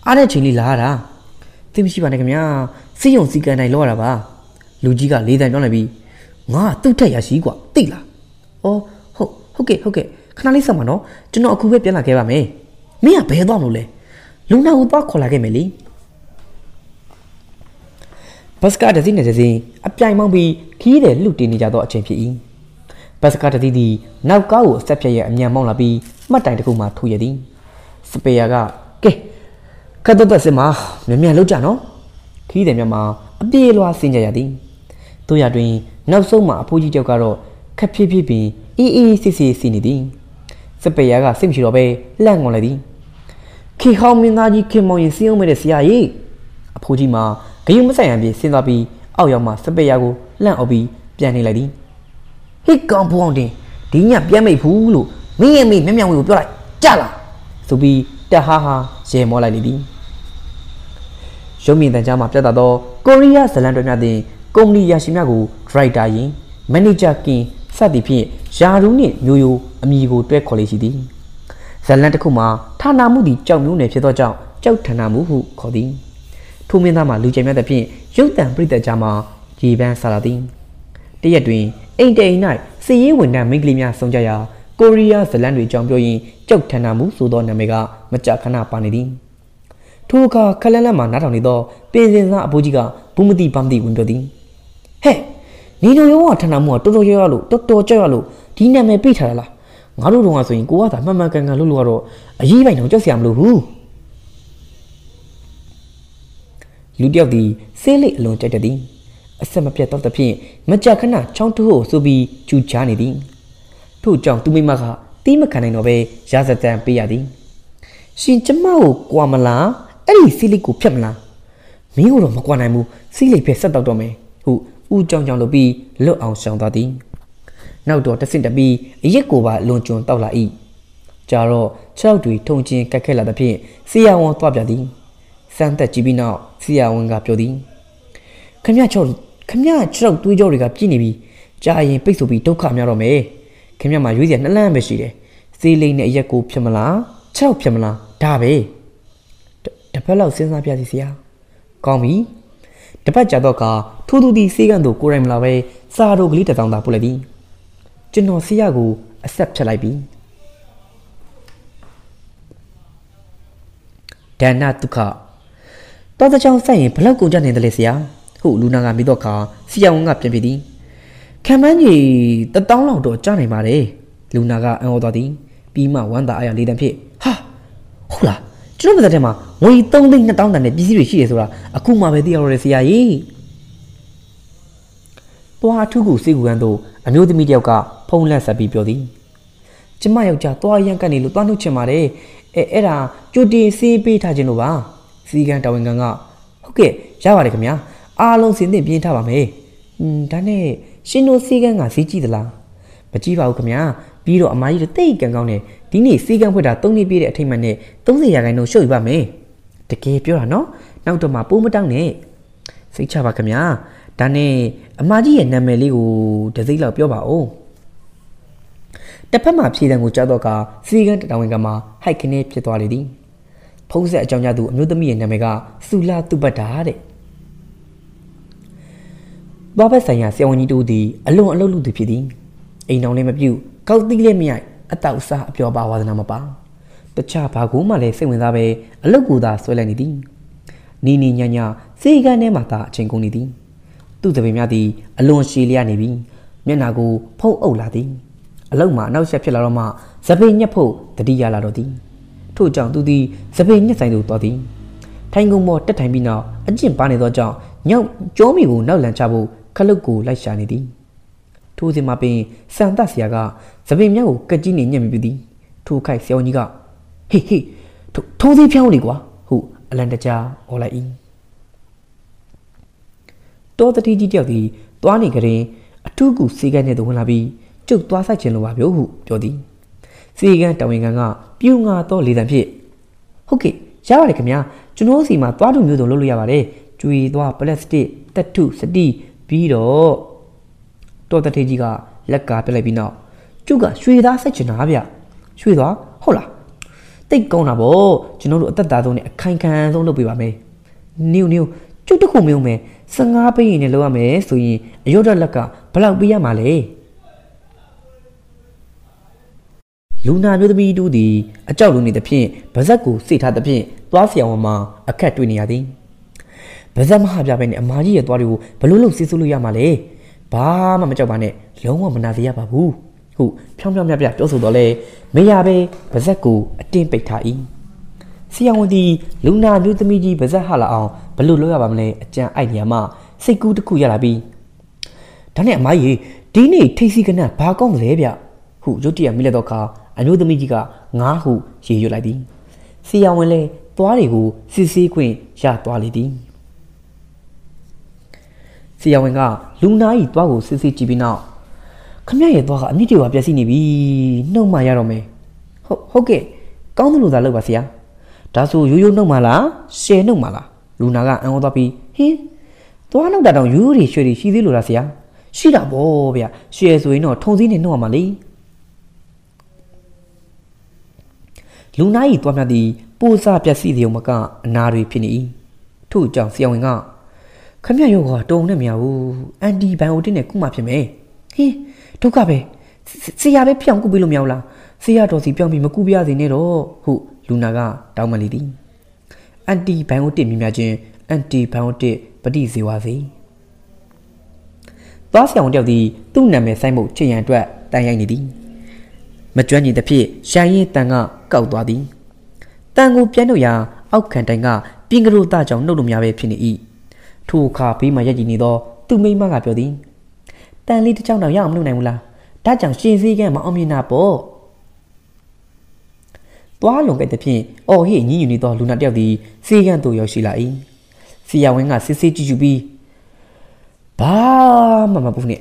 Arachili Lara, Timsibanacamia, Sion Sica and Loraba, Lugiga Lida Nonabi, Ma, Tutaya Sigua, Tila. Oh, okay, Canalisa Mano, do not cook Piana Gava me. Mia Pedonule, Luna would walk like Emily. Pasca does in a day, a prime mommy, key the loot in each other champion. Pasca didi, now go, Sapia and Yamona be, Matakuma to Yadin. Spayaga, Gay Cadota Sema, Mimia Lujano. Key the Mama, a bee loa sinja Yadin. To Yadin, now so ma, Pujito Caro, Capi Pipi, EECC Sinidin. Spayaga seems to obey, Langoladin. Key home in Naji Kimo in Sion with the CIA. A Pujima. Game was I be seen up be out your master Bayago, Lan Obi, Piani Lady. He compounding, Dina Piame Pulu, me and me, Mamma will be like Jala. So be the haha, say more lady. Show me the Jama Platado, Korea Salandronade, Gomli Yashimago, Dry Dying, Many Jacking, Sadipi, Jaruni, New Amigo, Dre College. Salantakuma, Tanamudi, Jamune, Pidoja, Jotanamu, Coding. Two men are looking at the pin, you then breathe the jama, Giban Saladin. They are doing 8 day night, see you when I make Limia Sonjaya, Korea Zealand Champion, Chokana Musudo Namega, Machakana Panidi. Toka Kalalama not only though, Penzina Abujiga, Pumudi Pamdi Wundodi. Hey, Nino Yotanamo, Toto Yalu, Toto Chavalu, Tina me Pitala, Maruas in Kuata, Mama Kangaluluaro, Ajiva no Josiam Luhu. Ludia the Sele alone chatting. A summer pet of the pin, Machakana, Chantuho, so be Chuchaniding. Two Chang to be Maha, Timakanove, Jazatan Piading. Shinchamo, Guamala, Eli Silico Pamla. Miro Maquanamu, Silly Pesada Dome, who Ujang Lobi, Lo Out Shandadi. Now daughter Sinta be a Yakova, Lonchon Tala E. Jaro, Chowdhury, Tonjin, Kakela the pin, Sia on Tabjadi. Santa Chibina, Sia on Gapiodin. Come here, Chug, do your regard, Jinibi. Giant Pixelby, don't come your way. Come here, my reason, and lambashire. Sealing a Yaku Pamela, Chow Pamela, Tabe. The fellow says, I this year. Call me. The Pachadoka, Tudu di Sigando, Kurem Lave, Sado glitters on the Puladi. Geno Siago, accept shall I be. Dana Tuka. Doctor John say, Palago Jan in the Lesia, who Luna Midoka, Siang up Jimmy. Kamani, the download of Johnny Mare, Lunaga and Odadi, Bima Wanda I lead and pay. Ha! Hula! Do you know the dema? We don't link down and the busy she is Akuma with the Oresia ye. Toa Tugu Siguando, a new the mediocre, Ponlas a bibiodi. Jamayo Jatua Yankani Lutano Chemare, era Judy C. B. Tajanova. Sigan Tawanganga. Okay, Javakamia. Alon's in the Bientavame. Dane, she no Siganga Sigila. But Jiva Kamia, Biro Amai to take Gangone. Dini Sigan with a Tony Beer at him and a Tony Yagano show by me. The Cape Yorano, now to my Pumadane. Say Chavacamia, Dane, Amadi and Nameligo, the Zilla Pioba O. The Pama Sidan Uchadoka, Sigan Tawangama, Haikane Pietuality. Pose at John Yadu, Nudami and Namega, Sula to Badare. Baba Sayas only do the alone the pity. A no name of you, Caldilemia, a thousand of your Bawa Namapa. The Chapa Gumale sing with Abe, a loguda solenity. Nini Yanya, Siga Nemata, Chingunity. To the Vimadi, alone Shilianibi, Menago, Po Oladi. Aloma, no Shapilaroma, Sabina Po, the Dia Larodi. To John to the Sabine Sandu Toddy. Tango more that time be now, a Jim Panido John, young Jomi will no lanchabo, Kaluku like Shanity. To the mapping Santa Siaga, Sabine Yao, Kajini Yamibidi, to Kai Sioniga. He he, to the Pionigua, who Alandaja or like in. To the TG Jody, Duanigare, a two good cigarette wannabe, took Twasa Chenuabio, Jody. Sigan Tawinganga, Bunga to Lidan Pit. Okay, Javakamia, Junosi Matuadu Mudo Luyavare, Jui Dwa Palesti, Tatu Sadi, Bido Tota Tejiga, Laka Pelabino, Juga, Shuida Sechenavia, Shuida, Hola. Take Gonabo, Juno Tadadon, a kind can on the Bibame. New, Jutukumiume, Sangapi in a lower me, Sui, Yoda Laka, Palabia Malay. Luna will be do the a jolly the pin, Bazaku sit at the pin, Blasiawama, a cat winning a thing. Bazama have been a Maria Dwaru, Palulu Sisuluya Malay, Bama Majabane, Loma Manazia Babu, who Pyam Yabia also Dole, Mayabe, Bazaku, a tin petai. See on the Luna will the Miji Bazahala, Palulu Abamle, a jan Idiama, say good to Kuyalabi. Tanya Maye, Dini, Tasigana, Pagong Labia, who Jotia Miladoka. I know the Mijiga, Nahu, she you like thee. See how well, Twalihu, Sisi Queen, Sha Twalidi. See how well, Luna eat Twago, Sisi Chibina. Come here, Dwaga, need you up Yasini, no Mayarome. Okay, come to the Lovasia. Tasu, you no mala, she no mala. Lunaga and Odapi, he? Twano that on Yuri, Shuri, she the Lurasia. She da bobia, she is we know Tonzini normally. Lunai Twamadi, Pusa Piasidio Maca, Nari Pini. Two John Sianga. Come here, you are, don't name you, and the Baudine Kumapime. He, Tokabe, Sia be piang kubi lumiaula. Sia dosi piang bima kubia zinero, who lunaga, daumalidi. Anti pangote mimagin, anti pangote, but easy was he. Basia on the tuname simo chayan dra, dianidi. Majani the pea, shayi tanga, kaudwadi. Tango piano ya, out cantanga, pingaru taja, no lumiabe pini e. Two carpi, my yaginido, two me magapodi. Tan little chow now yam no namula. Ta chẳng xin gì cái mà ông nhìn nào bố. Toa lồng cái tập phim, ô hiện như như đó luôn là điều gì, xí gan tôi yêu xí lại, xí ao ngã xí xí chú chú bi, ba mà bố nè,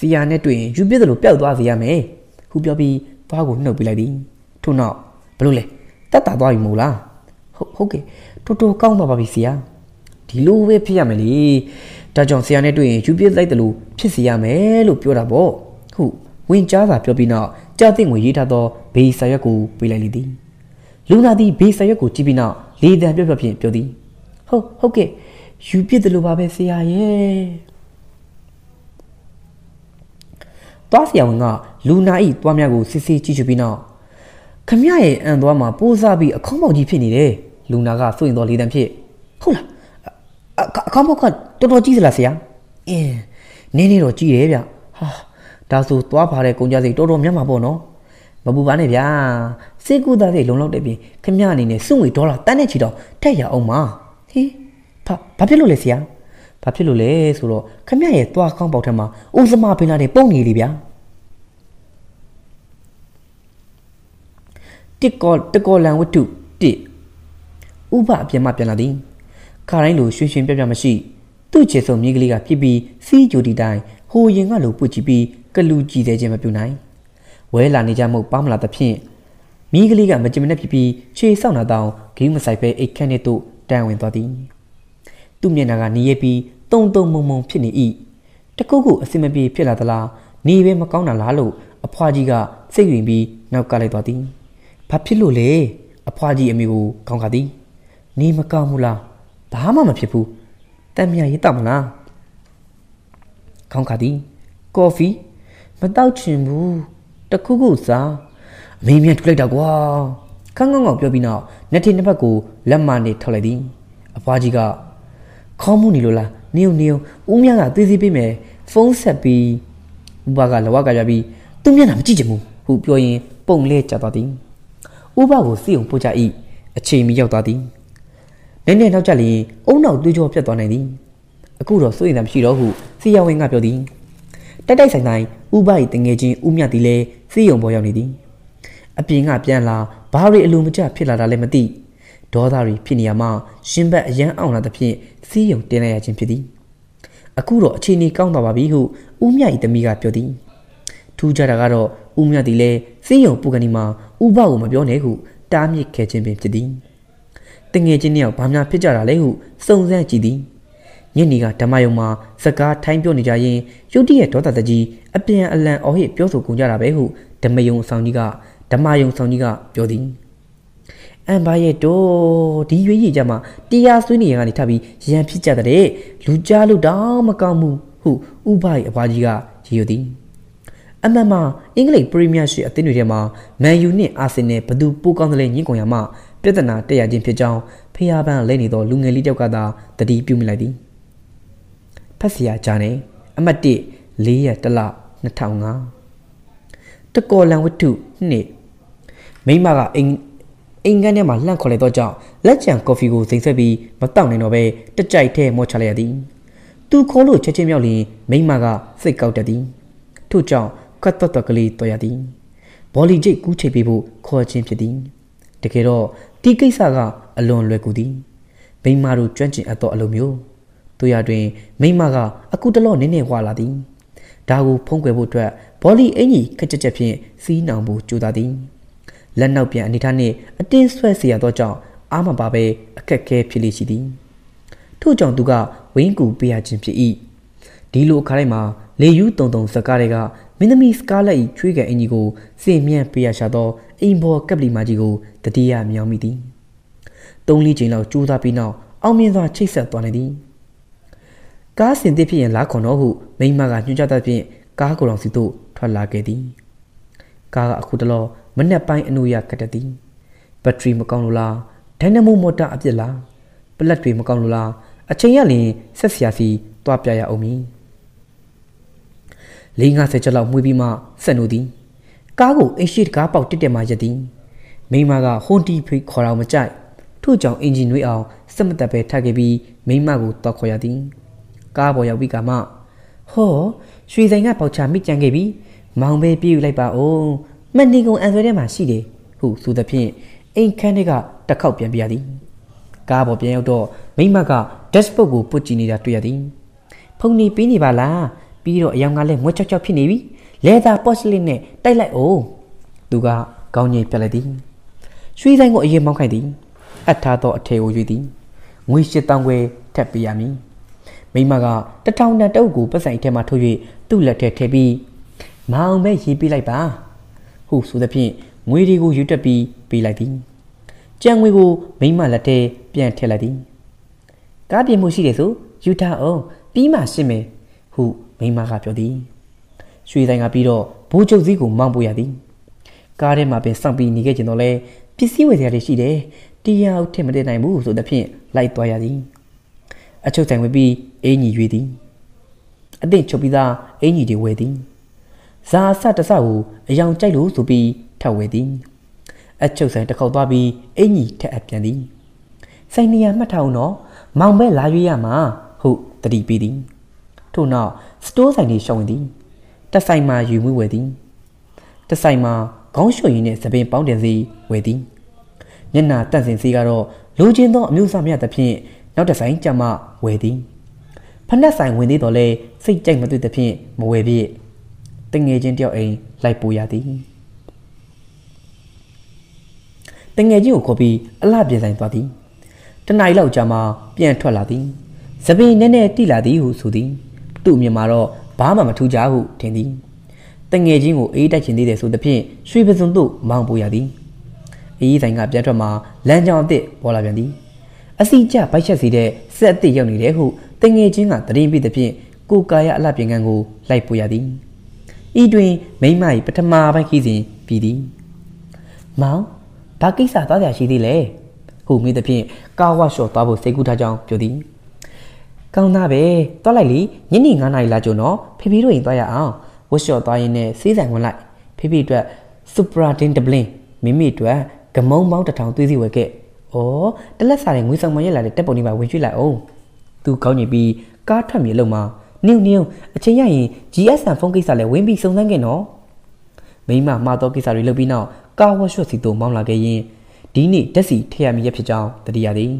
xí anh này tuổi chú biết rồi béo toa gì à mẹ, hú béo bi toa cũng nở bị lại đi, thôi nọ, bố lệ, ta ta toa gì mù la, ok, thôi thôi câu mà bà bị xí à, thì lu về phía mày đi, ta chẳng xí anh này tuổi chú biết lấy từ lu, phía xí à mẹ lu béo là bố. Who win Java Piobina, Jatin with Yitado, Bay Sayaku, Biladi Luna di Bay Sayaku Chibina, lead the Piopin Piodi. Ho, okay, you beat the Lubabe Sia, ye. Tasianga, Luna eat Wamiago, Sisi Chichubina. Kamiae and Wama Posabi, a combo di penny, eh? Luna got so in the lead and pit. Hola, a combo cut, Toto Gislasia. Eh, Nenero Gia. Ta su toa phare công gia gì to to miếng mà bỏ nó, mà bu bán này bia, xe cũ ta để lồng lóc để bì, cái nhà này này xuống người đó là tan hết chỉ đó, thế giờ ông mà, thì, bà biết luôn là gì à, bà biết luôn là số đó, cái nhà này toa không bảo thằng mà, ông xem mà bên này bao nhiêu đi bia, tiếc con làm với trụ, tiếc, u bà bên mà bên là đi, cả anh lù xuyên xuyên bên bên mà xì, tôi chỉ xem những cái gì cả, chỉ bị xí chỗ đi đại, hô yên anh lù bự chỉ bị. Cái lưu chỉ để mà biểu này, với là người ta một bám là tập hiện, mỹ cái lý cả mà chỉ mình bị chơi sau nào đào khi mà xài về ít cái này tụ đang quen to đi, tụi mình là người này bị tông tông mông mông phiền này, chắc cố gắng xem mà bị phiền là là, này về mà con nào lá lụ, ở khoa gì cả, xây dựng bị nào cả lại to đi, phát phiền lụ lệ, ở khoa gì em yêu con cả đi, này mà con mua là, ba má mà phiền phụ, tại mình ấy tạm là, con cả đi, coffee. Mà tao chìm bù, tao khô khô sao? Mình miệng tụi tao quá. Các ngõ ngõ biểu bì nào, nét trên nét bạc cổ, làm màn để thâu lại đi. À qua gì cả? Không muốn đi luôn là, nêu, miệng à tươi gì bên mẹ, phóng xe bì, ba gà là ba gà bì, tụi miệng làm chi chìm bù, hụt biểu yên, bông lê chả tao tính. U ba của siêu bùa chạy, chỉ mi giàu tao tính. Nên nên tao trả lời, ống nào tươi cho biết tao này đi. Cú đó số tiền làm chi đó hụt, siêu anh ngã biểu tính. Tại đây sáng nay, Ubai từng nghe chuyện Umia tỷ lệ sử dụng bao nhiêu đi. Ở bên ngã bên là bao nhiêu luôn mới trả phí là lại mất đi. Đó là vì phí nhà mà xin bạc dân ông là tập phí sử dụng tiền này trên phí đi. Ở khu đó trên này công tàu bà bí hụ Umia ít mì gặp đi. Thu trả ra đó Umia tỷ lệ sử dụng bao nhiêu mà Ubai mà biểu này hụ tám mươi kẹt trên phí đi. Từng nghe chuyện nào bao nhiêu phí trả ra lại hụ sông ra chỉ đi. Nhưng nì gà tà mà yông mà xa gà thang biểu nì gà yên yô đi hẹt đó tà tà jì áp biên á lãng ổ hẹt biểu sổ cung gà rà bè hụ tà mà yông sao nì gà biểu dính Anh bà yê đô đi yê yê gà mà đi á suy nì gà nì thà bì yàn phí chà tà đê lù chà lù đá mà gà mù hụ u bà yê bà jì gà yê yô dính Anh bà mà yêng lệch bùi mìa xuyên á tên nù gà mà mẹ yô nì á xê nè bà đù bù gà nà lê nhìn gà mà bè tà nà tè yà dìm phê Pasia Jane, a mate, lea the la, Natanga. The call lang with two, nay. Maymara inganema lancole doja, Lajan coffee go things be, but down in obey, the jai te mochaladin. Two colo chechemioli, Maymaga, thick out a din. Two jaw, cut totally toyadin. Bolly jake guche people, call chimp a din. The kero, Tiki saga, alone recudin. Maymaru trenching at the alumio. Tôi ở đây, mấy mà gà, aku đã lo nên nè qua là đi. Đau phong quẹt bộ trọa, bỏ đi ấy nhỉ, cái chép phim, xí nào bộ chú ta đi. Lần đầu biển đi thằng này, ở trên xoay xì ở đó chọn, mà bà bè, ở cái phi lý chỉ đi. Thu chọn tụi gà, vĩnh cửu bia chim phi ý. Đi lô khai mà, lấy yu tông tông sạc gà, mình đã mi sạc lại chui cái anh go, xem miếng bia sao đó, anh bỏ cặp đi mà chỉ go, tự đi à miêu mi đi. Tông lý chuyện nào chú ta pin nào, ông miếng ra chơi sợ toàn này đi. Cá xin tiếp hiện lá của nó hụ, mình mà gà chúng ta tiếp hiện, cá của lòng sĩ tụ, Lagedi Kara Kudalo, Menapai Anuya Katadi Patri Makanula, Tenamu Mota Abdilla, Palatri Makanula, Achayali, Sasiasi, Tuapia Omi Linga Sechala Mubima, Sanudi Kago, Ashid Kapau Titemajadi Maimaga, Honti Pikora Machai, Tujang Engine Wheel, Samatape Tagabi, Maimago Takoyadi Kaboya Wigama. Ho, suy ra ngã bảo cha mít chàng gẹbi, mong bé biểu lại bảo ô, mình đi cùng anh rồi đấy mà xí đi, hú sưu tập phim, anh khen đấy cả, ta khóc biến bia đi, cá bò biến đâu, mấy mà cả, just bao gù bút chì này đã tuyệt đi, phong ni pí ni bà la, pí rồi em ngã lên muốn cho phim này bi, lẽ ra porcelain này, tay lại ô, đủ cả, cao nhẹ bia lại đi, suy ra ngồi yên mong khai đi, ắt thà tọt theo duy đi, nguy sẽ tăng về thẹp bia mi. Mấy mà gà, ta trong đã đấu gù bất dạy thề mà thôi vì tu là thề thề bi mà ông bé chỉ bi lại bà hù sụt tập hiện nguy đi gù yếu tập bi bi lại đi trang nguy gù mấy mà là thề biền thề lại đi cá biền mua xí để số yếu tha ở bi mà xem mày hù mấy mà gà biểu đi suy ra ngà bi đó bố cháu gì cũng mang bùi đi cá đây mà biền sang bi như cái chuyện đó lẽ biết xíu về để xí để đi ao thề mà để này bố sụt tập hiện lại tòa đi à cháu thành với bi any duy đi, anh định cho biết ra any điều về đi, ra sát ra sau, dòng trái lúa sụp bị thảo về đi, anh cho rằng đã khâu toa bị any thẻ ép nhà đi, say nia mắt thảo nó, mong bé lá duy mà, hụ ta đi bị đi, thu nọ, store say nia xong đi, ta say mà duy mới về đi, ta say mà có số gì nè sẽ bên báo điện gì về đi, nhân là ta diễn gì cả rồi, lúa trên đó miêu sao miêu tập hiện, nó đã say cho mà về đi. Phần đa sản nguyên lý đó là xây tranh và tùy tập hiện một về việc tình nghề trên điều ấy lại bù giá tí tình nghề dưới của bị là biệt dành tỏa tí trên này lâu chả mà biến thoát là tí sẽ bị nén nè tí là tí hữu số tí tụ miệng mà rồi bá mà thu giá hữu thiên tí tình nghề dưới của ý đã chuyển đi để số tập hiện suy bên xuống tụ mang bù giá tí ý dành gặp giá cho mà lên cho ông tệ bỏ lại biến tí ở xin chả bách chả gì để sẽ tỷ dòng này để hữu Tình nghe chính là ta đi bị tập hiện, cô cái là bị ngang ngủ lại bùi đi. Ý đuôi mấy mày bắt tham ma bay khi gì vì đi. Máu, ba kích xả tao giả chỉ đi lệ. Hù mi tập hiện cao qua sổ tao bộ xây cụ thà trong chỗ đi. Cao na bé, tao lại lý nhấn đi ngang này là chỗ nó, phi phi đuổi tao giả áo. Vô sổ tao yên này xí dạng còn lại, phi phi đuổi supra trên tập lên, mí mí đuổi cầm máu máu trật thằng tươi gì vậy kệ. Ồ, đất lát xả này nguy sang mới là để tép bộ đi vào quên chuyện lại ô. Từ câu nhỉ bị cá thảm nghĩa lâu mà nêu nêu chế nhảy chỉ ép sản phong cây xả lại quên bị sống ra cái nó mấy mà to cây xả lâu bị nào cao qua số xịt tổ mong là cái gì tí nị đất xịt theo mình ép cho ta đi đi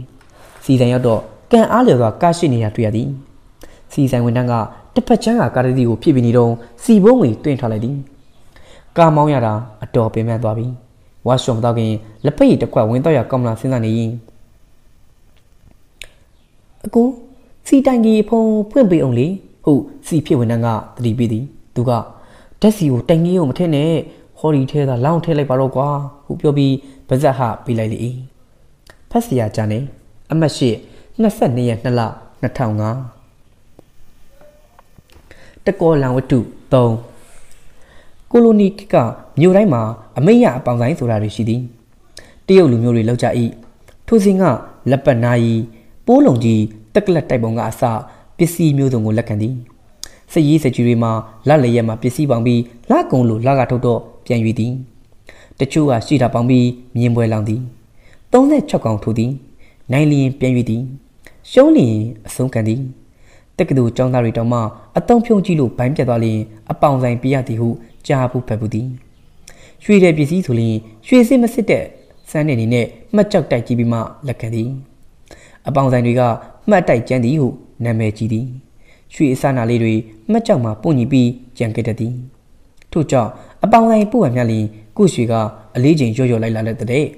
xì dành nhau đó cái á liệu là cá xịt này tùy đi xì dành nguyên năng à đất phát trắng à cá đi của phía bên đi đâu xì bố người tuyên thọ lại đi cá mau nhà đó ở chỗ bên mẹ tòa đi qua xuống tao cái lập phải được quả nguyên tao giờ công là sinh ra này cô si đang đi phong phun bì ông lý, hụ si phe huỳnh năng à, đi bì đi, tu cả, thế si hụ đang đi ông thế này, họ đi thế là lao thế lại bảo qua, hụ phe bì, bây giờ hạ bì lại đi, phát xì à cha này, âm mà xì, nó sẵn này nó là, nó thảo ngã, tất cả là vật chủ tàu, colony cái cả nhiều đấy mà, mấy nhà bằng giấy sổ ra rồi xì đi, tiêu lù nhiều rồi lâu chạy, thôi gì ngã, lập bản này, bố lòng gì. Tất là tại bóng ngã xa, biết si miêu dùng nguồn lạc hẳn đi. Sẽ dĩ sẽ chú ý mà, lá lấy mà biết si bằng bì, lá cùng lũ lá gà thâu độ, biến dùy đi. Tất chú à suy ra bằng bì, miền bùi lòng đi. Tông sẽ cho con thu đi, nay liền biến dùy đi. Số liền, sống càng đi. Tất cả đủ trong ta rồi trong mà, ở tông phiông chi lũ bám chạy tòa liền, ở bóng dành bia thì hữu, cha bụi phải bụi đi. Suy ra biết si thủ liền, suy sẽ mất sẽ tệ, sáng nền nền mất chọc đại chi bì mà lạc hẳn đi. Ở bóng dành đuôi gà, mà tại chàng đi hụ nằm mẹ chỉ đi suy xa nà lê rồi mà chẳng mà bố nhị bi chàng kê đi thu cho ở bao này bố hàm nhà lì cô suy gà ở lý trình cho lại là tờ đấy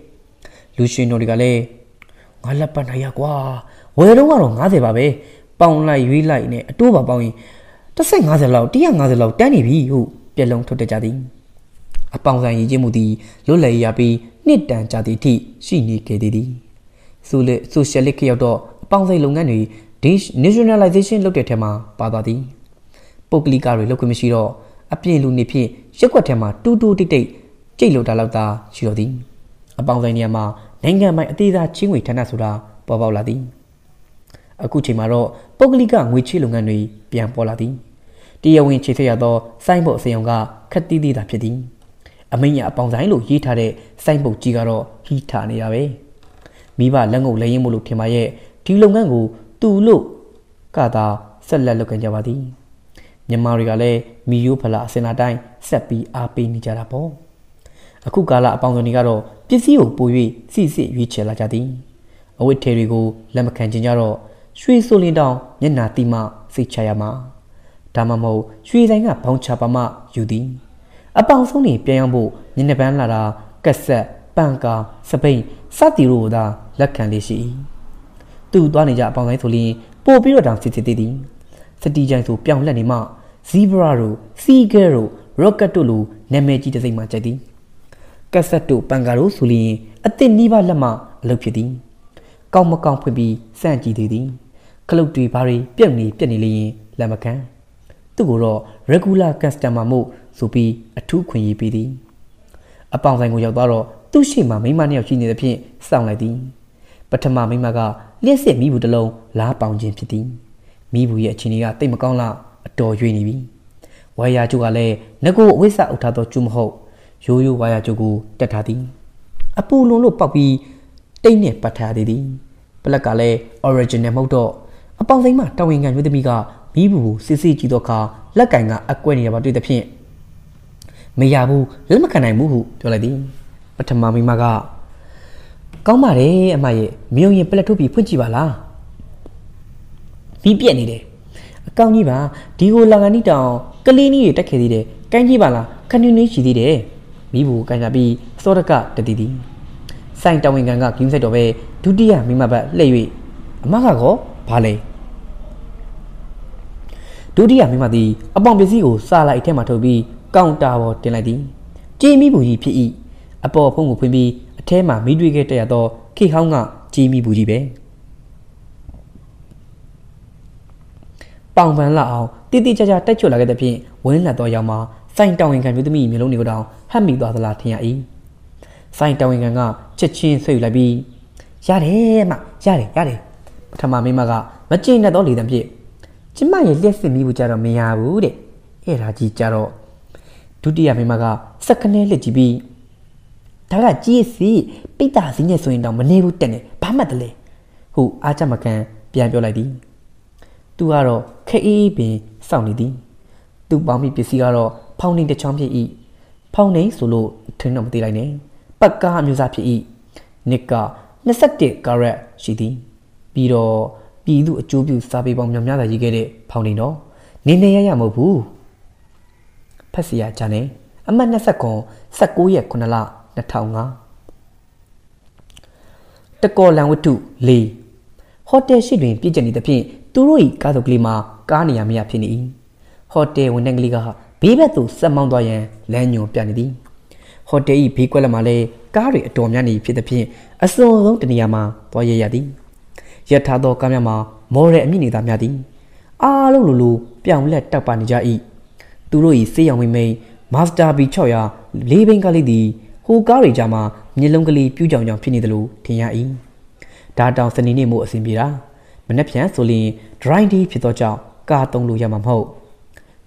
lưu suy nói gà lê ngã lập bàn này quá quê đúng rồi ngã thế bà bé bao này uy lại nè tu bà bao gì tất sẽ ngã thế lâu tiếc ngã thế lâu tiếc nhị bi hụ biết lòng thôi để gia đình ở bao này chỉ một tí lối lại nhà bi nít đàn gia đình thì suy nghĩ kê đi số lệ số xe lệ kia đó Bang dây lông ngắn này, nationalization lúc để thèm mà, bà đi. Bốc lì cà rồi lúc cái mì xì đó, a pay lunipi, Shakotema, two dictate, Jilo Dalata, Shilodin. About the Niama, Nenga Matida, Chingui Tanasura, Baba Ladin. A Cuchimaro, Pogligan, which Chilunganui, Piampoladin. Dia win Chiseado, Simbo Seonga, Catidi da Pedin. A mania upon the Hilo, Hitare, Simbo Gigaro, Hitani away. Miva Lango Layemulu Timaye, Tilongango, Tulu, Kata, Sella Lokanjavadi. Yamariale, Miupala Senadine, Sapi Api Nijarapo. A Kugala upon the Nigaro, Pisio Pui, Sisi Vichella Jadi. A Witerigo, Lamacanjaro, Sri Solidon, Yenatima, Sichayama. Tamamo, Sri Zanga Ponchapama, Yudi. A Bounsoni, Piambo, Ninabanara, Casset, Banca, Sabin, Satiroda, Lacandishi. Two Donija Bonatoli, Bobirodam City. Satijan to Piamlanima, Zibraro, Sigero, Rocatulu, Nemeji de Zimachadi. Cassato, Bangaro Suli, Ateniba Lama, Lopidi. Kalmakam Pibi, Sanji Didi. Kalotri Pari, Piamni, Pianili, Lamacan. Tuguro, regular Castamamo, Supi, a two queen pidi. A bouncing with your barrow, two shima, me money of the pin, sound like thee. But a mammy maga, let's say me would alone, la bouncing pity. Me will yet chinia, Timacona, a door you need. Why are you ale, Nago, Wisa Utado Chumho? Show you why are you go, Tatadi. A pool no puppy, Dane Patadi. Placale, original motor. A bouncing mat, towing and with the miga. Ibu, Sisi Chidoka, Lakanga, Aquenia, but the pin. Mayabu, Lamakanai Muhu, Joladi, but a mammy maga. Comare, am I, Million Pelatupi Punchivala? Pipianide. A Kangiba, Dio Laganita, Kalini, Takedi, Kangibala, Kanunichi dide. Bibu, Kanabi, Soraka, the didi. Sang Tawinganga, Kimset away, Tudia, Mimaba, Lewi. Magago, Pale. Dudia Mimadi, a bomb bezio, Sala Itematobi, Countavo Teladi. Jamie Buji P. A poor Pongo Pibi, a tema midwigateado, Kihanga, Jamie Bujibe. Bang Van Lao, Didi Jaja Tetula get the pin, Win at Doyama, Sign Towing and with me, Meloni down, Hammy Dot Latina E. Sign Towing and Chechin Sulabi. Yare, ma, yare, yare. But a mammy maga, Machin at only them ye. Chima is less than me which are me a wood. Era Gicharo. Tudia Mimaga, second LGB. Tara GC, Pita Senior Swindon, Manevu Tene, Pamadale. Who Achamakan, Piaboladi. Tuaro, KEB, Soundidi. Tu Bambi Pisiaro, pounding the champion E. Pounding solo, turn of the line. Paka Musapi E. Nika, Nasakti, Garret, Shidi. Biro. Bidu a jubu sabi bomb yamada you get it, Paulino. Nene yamobu Pasia Jane, a man nasako, Sakuya Kunala, Natanga. The call language too, Lee. Hot day she dream pigeon in the pin, Turui, Kadoglima, Garnia mea pinny. Hot day when Angliga, Bibatu, Samandoyan, Lanyo Pianidi. Hot day piquela male, Gari a domiani pit the pin, a so yama, Boyadi. Yatado Kamyama, More Minida Madi. Ah, Lulu, Piam let Tapanija E. Turui, say we may, Master Bichoya, Living Galidi, who Garijama, Nilongally Pujam Pinidalu, Tia E. Dadam Sanimo Simbira, Menapian Soli, Drindy Pitocha, Gatong Luyamamho.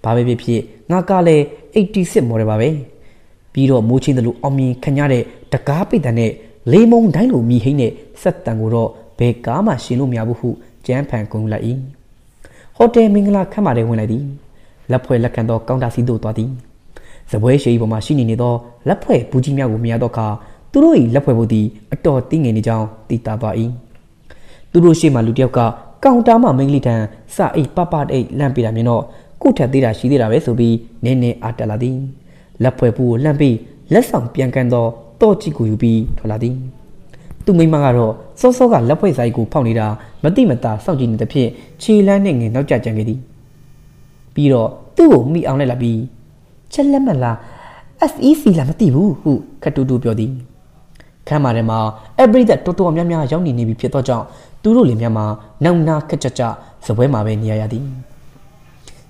Babe Pie, Nagale, 86 Morebabe. Biro Muchin the Lu Omi, Kanyare, Takapi Dane, Lemon Dino Mihine, Satanguro. Begama Shilumiabuhu, Jampan Kung Lai. Hote Mingla Kamade Winadi. Lapue Lakando Countasido Tati. The way she even machine in it all, Lapue Pujimia Wumiadoka, Turui Lapuebudi, a door thing in the jaw, Tita Bai. Turushima Ludioka, Countama Minglitan, Sa e Papa e Lampidamino, Kuta Dira Shidira Vesubi, Nene Ataladi. Lapuebu Lambi, Lesson Piancando, Tochikubi, Toladi. To me, Magaro, so so got Lapway Zaiku Ponida, Madimata, Sanjin the Pier, Chi landing in no jajangedi. Biro, do me on la bee. Chalamala, as easy Lamatibu, who Katu do Biodi. Camarema, every that Toto Yamia Yoni Nibi Pietoja, Turuli Yama, Nauna Kachacha, Sawema Veniadi.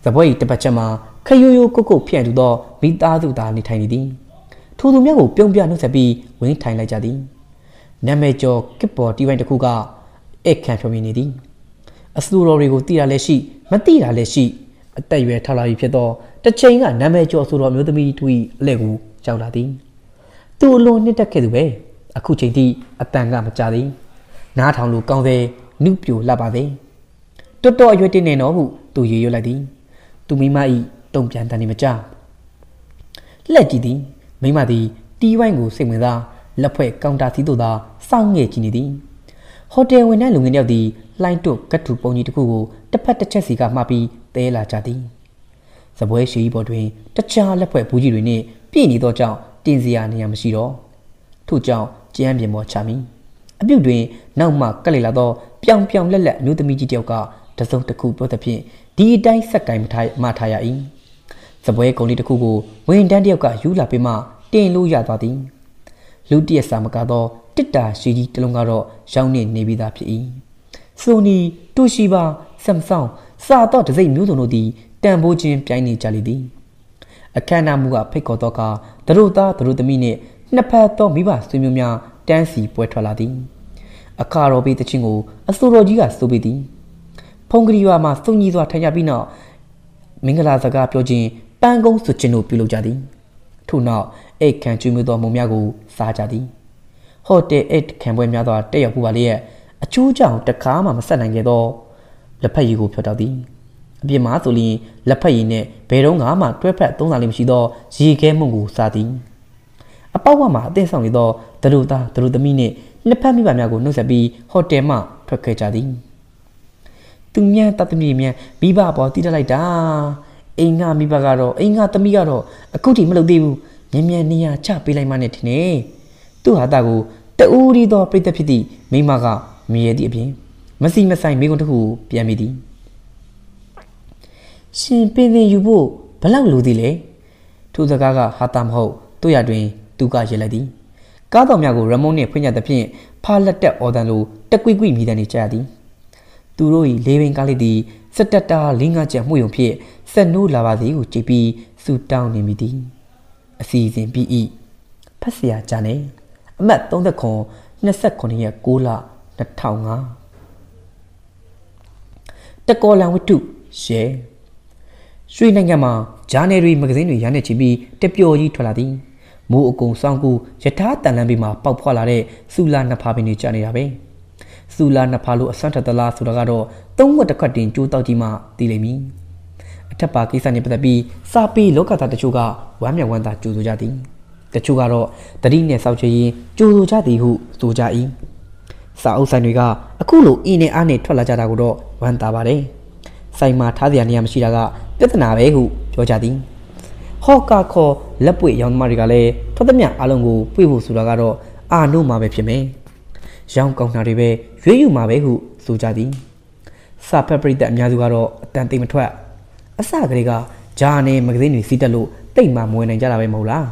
The boy Tapachama, ခရိုးရိုးကုတ်ကုတ်ဖြန့်ထူသောမိသားစုသားနေထိုင်နေသည်ထိုသူများကိုပြုံးပြနှုတ်ဆက်ပြီးဝင်းထိုင်လိုက်ကြသည်နာမည်ကျော်ကစ်ပေါ်တီဝိုင်းတစ်ခုကဧကန်ဖြောမြင်နေသည်အစလိုတော်တွေကိုတည်တာလည်းရှိမတည်တာလည်းရှိအသက်ရွယ်ထားလာပြီဖြစ်သောတစ်ချိန်ကနာမည်ကျော်ဆိုတော်မျိုးသမီးသူ၏အလဲကိုကြောက်လာသည်သူအလွန်နှစ်တက်ခဲ့သူပဲအခုချိန်ထိအတန်ကမကြသည်နားထောင်လို့ကောင်းသေးနုပြိုလှပါသေးတော်တော်အရွယ်တင်နေတော့ဟုသူရေရွတ်လိုက်သည်သူမိမ၏တုံပြန်တန်နေမကြလက်ကြည့်သည်မိမသည်တီးဝိုင်းကိုစိတ်ဝင်စားလက်ဖွဲ့ကောင်တာစီတို့သာစောင့်ငဲ့ကြည့်နေသည်ဟိုတယ်ဝင်တဲ့လူငယ်ယောက်သည်လှိုင်းတုတ်ကတ်တူပုံကြီးတစ်ခုကိုတစ်ဖက်တစ်ချက်စီကမှပြီးတဲလာကြသည်စပွဲရှိပေါ်တွင်တခြားလက်ဖွဲ့ဘူးကြီးတွေနှင့်ပြည့်နေသောကြောင့်တင်စရာနေရာမရှိတော့ထို့ကြောင့်ကျန်းပြင်ပေါ်ချမိအပြုတ်တွင်နောက်မှကပ်လေလာသောပြောင်ပြောင်လက်လက်အမျိုးသမီးကြီးတစ်ယောက်ကတစုံတစ်ခုပြောသဖြင့်ဒီအတိုင်းဆက်ကင်မထားရ၏စပွဲကုန်လေးတစ်ခုကိုဝန်တန်းတစ်ယောက်ကယူလာပေးမှတင်လို့ရသွားသည်လူတရစာမကတော့တစ်တာရှိကြီးတလုံးကတော့ရောင်းနေပြီးသားဖြစ်၏ဆိုနီတိုရှိဘာဆမ်ဆောင်းစာတော့ဒစိမ့်မျိုးစုံတို့သည်တန်ဖိုးချင်းပြိုင်နေကြလေသည်အခမ်းအနားမှုကဖိတ်ခေါ်တော့ကသူတို့သားသူတို့သမီးနှင့်နှစ်ဖက်သောမိဘဆွေမျိုးများတန်းစီပွဲထွက်လာသည်အခါတော်ပေးတခြင်းကိုအစိုးတော်ကြီးကဆိုပေးသည်ဖုန်ကလေးဝါမှစုံညီစွာထိုင်ကြပြီးနောက်မင်္ဂလာစကားပြောခြင်းပန်းကုန်းဆွခြင်းတို့ပြုလုပ်ကြသည်ထို့နောက်ဧကန်ကျွေးမှုသောမုံများကိုစားကြသည်ဟိုတယ်ဧကန်ပွဲများစွာတက်ရောက်ပူပါလျက်အချိုးကြောင်တကားမှမဆက်နိုင်ခဲ့သောလက်ဖက်ရည်ကိုဖြောက်တောက်သည်အပြင်မှာဆိုရင်လက်ဖက်ရည်နဲ့ဘယ်တော့မှတွဲဖက်သုံးစားလိမ့်မရှိသောရေခဲမှုကိုစားသည်အပေါက်ဝမှာအသင်းဆောင်နေသောဒလူသားဒလူသမီးနှင့်နှစ်ဖက်မိဘများကိုနှုတ်ဆက်ပြီးဟိုတယ်မှထွက်ခဲ့ကြသည်သူများတသမီးများမိဘပေါ်တိတက်လိုက်တာအိမ်ကမိဘကတော့အိမ်ကသမီးကတော့အခုထိမလုပ်သေးဘူးမြန်မြန်နေရချပေးလိုက်မှနဲ့ထင်တယ်သူ့ဟာတာကိုတူရီသောပြိတ္တဖြစ်သည့်မိမကမြေရသည့်အပြင်မစီမဆိုင်မိကုံတစ်ခုပြန်မိသည်ရှင်ပင်ပင်ယူဖို့ဘလောက်လိုသည်လဲထိုစကားကဟာတာမဟုတ်သူ့ရတွင်သူကရေလိုက်သည်ကားတော်များကိုရမုန်းနှင့်ဖွင့်ရသဖြင့်ဖားလက်တက်အော်တန်လိုတက်ကွိကွိမိတန်နေကြရသည်သူတို့၏လေးပင်ကားလေးသည်စက်တက်တာ၄၅ချက်မှုယုံဖြင့်ဆက်နိုးလာပါသည်ကိုကြည့်ပြီးဆူတောင်းနေမိသည်အစီအစဉ်ပြီး၏ဖတ်ဆရာကြနေအမတ်39 ရက်6လ2005တကောလံဝတ္ထုရှယ်ရွှေနိုင်ငံမှာဂျာနယ်ရီမဂဇင်းတွေရမ်းနေချပြီးတပျော်ကြီးထွက်လာသည်မိုးအကုံဆောင်ကူယထာတန်လန်းပြီးမှပေါက်ဖွာလာတဲ့စူလာနဖာပင်တွေကြာနေတာပဲစူလာနဖာလို့အစွမ်းထက်သလားဆိုတာကတော့သုံးဝက်တစ်ခွက်တင်ကျိုးတောက်ကြီးမှတည်လိမ့်မည်အထက်ပါကိစ္စနဲ့ပတ်သက်ပြီးစာပေလောကသားတချို့ကဝမ်းမြောက်ဝမ်းသာကြိုဆိုကြသည်တချို့ကတော့တတိနဲ့စောက်ချေရင်ကြိုဆိုကြသည်ဟုဆိုကြ၏စာအုပ်ဆိုင်တွေကအခုလိုအင်းနဲ့အားနဲ့ထွက်လာကြတာကိုတော့ဝမ်းသာပါတယ်ဆိုင်မှာထားစရာနေရာမရှိတာကပြဿနာပဲဟုပြောကြသည်ဟော့ကာခေါ်လက်ပွေရောင်သမားတွေကလည်းထွက်သမျှအလုံးကိုပွေဖို့ဆိုတာကတော့အာနို့မှာပဲဖြစ်မယ်ရောင်ကောင်းတာတွေပဲရွေးယူမှာပဲဟုဆိုကြသည်စာဖက်ပရိသတ်အများစုကတော့အတန်သိမ့်မထွက်အစကလေးကဂျာနယ်မဂဇင်းတွေစီးတက်လို့တိတ်မှမဝင်နိုင်ကြတာပဲမဟုတ်လား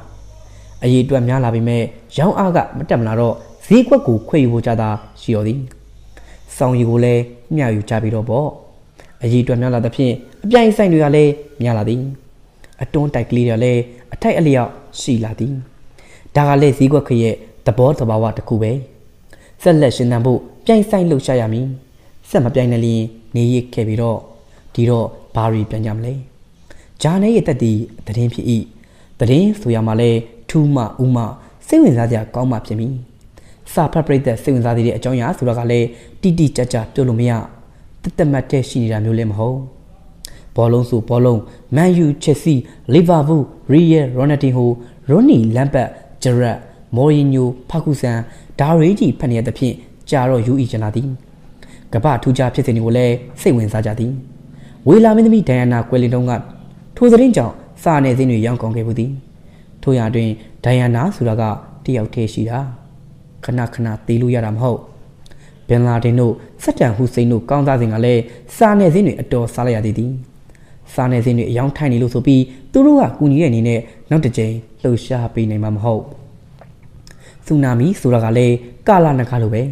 အရေးအတွက်များလာပေမဲ့ရောင်အားကမတက်မလာတော့ဈေးကွက်ကိုခွဲယူဖို့ကြတာရှိတော်သည်ဆောင်းရီကိုလည်းမျှယူကြပြီးတော့ပေါ့အရေးအတွက်များလာသဖြင့်အပြိုင်ဆိုင်တွေကလည်းများလာသည်အတွန်းတိုက်ကလေးတွေလည်းအထိုက်အလျောက်ရှိလာသည်ဒါကလည်းဈေးကွက်ခရဲ့သဘောတဘာဝတစ်ခုပဲဆက်လက်ရှင်သန်ဖို့ပြိုင်ဆိုင်လှုပ်ရှားရမည်ဆက်မပြိုင်နိုင်ရင်နေရခဲ့ပြီးတော့ဒီတော့ဘာတွေပြန်ကြမလဲဂျာနယ်ရဲ့တက်သည့်သတင်းဖြစ်၏သတင်းဆိုရမှာလဲထူးမှဥမှစိတ်ဝင်စားစရာကောင်းမှဖြစ်မည်စာဖတ်ပရိသတ်စိတ်ဝင်စားတဲ့အကြောင်းအရာဆိုတာကလည်းတိတိကျကျပြောလို့မရတသက်မှတ်တဲ့ရှိနေတာမျိုးလည်းမဟုတ်ဘောလုံးဆိုဘောလုံးမန်ယူချက်စီလီဗာပူးရီယယ်ရော်နယ်ဒီဟိုရိုနီလမ်ပတ်ဂျရက်မော်ရီညိုဖာကူဆန်ဒါရီကြီးဖက်နေတဲ့ဖြင့်ကြာတော့ယူအီကျလာသည်ကမ္ဘာထူးခြားဖြစ်စဉ်တွေကိုလည်းစိတ်ဝင်စားကြသည်ဝေလာမင်းသမီးဒိုင်ယာနာကွယ်လင်တုံးကထိုသတင်းကြောင့်စာနယ်ဇင်းတွေရောင်းကုန်ခဲ့ဘူးသည်ထိုရာတွင်ဒိုင်ယာနာဆိုတာကတယောက်တည်းရှိတာခဏတေးလို့ရတာမဟုတ်ဘင်လာဒင်တို့စက်တန်ဟူစိန်တို့ကောင်းစားစဉ်ကလည်းစာနယ်ဇင်းတွေအတော်စားလိုက်ရသည်စာနယ်ဇင်းတွေအယောင်ထိုင်နေလို့ဆိုပြီးသူတို့ကကူညီရဲ့အနေနဲ့နောက်တစ်ကြိမ်လှုပ်ရှားပေးနိုင်မှာမဟုတ်ဆူနာမီဆိုတာကလည်းကာလာနဂါလိုပဲ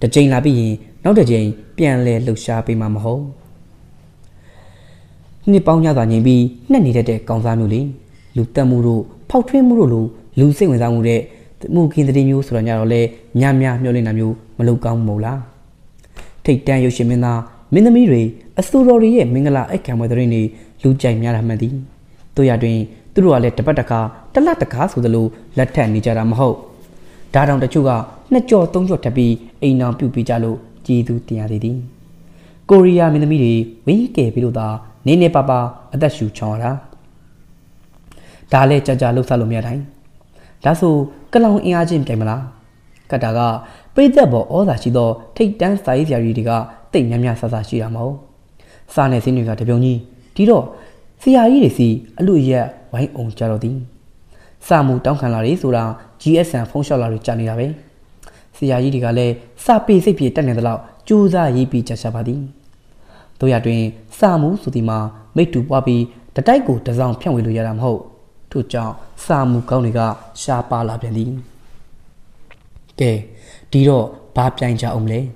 တစ်ကြိမ်လာပြီးရင်နောက်တစ်ကြိမ်ပြန်လဲလှုပ်ရှားပေးမှာမဟုတ် Korea minamiri, winke piluda, nene papa, adashu chora. Dale chaja lusalumia Dasu, kalong iajim camera. Kataga, Prizabo ozachido, take dance size yariga, take yamia sasashi amo. Sane sinuga tabioni, Tiro, Sia irisi, aluia, white on charodin. Samu Tonkanari sura, GSM Fonsolari Chanirabe. Sia irigale, sapi sipi tanadala, Juza yipi chashabadi. Toyadwin, Samu Sudima, made to Bobby, the Taigo Tazan Pianwi Yaram Ho, to John, Samu Kauniga, Shapa Labradin. Gay, Tiro, Babjanja Omle.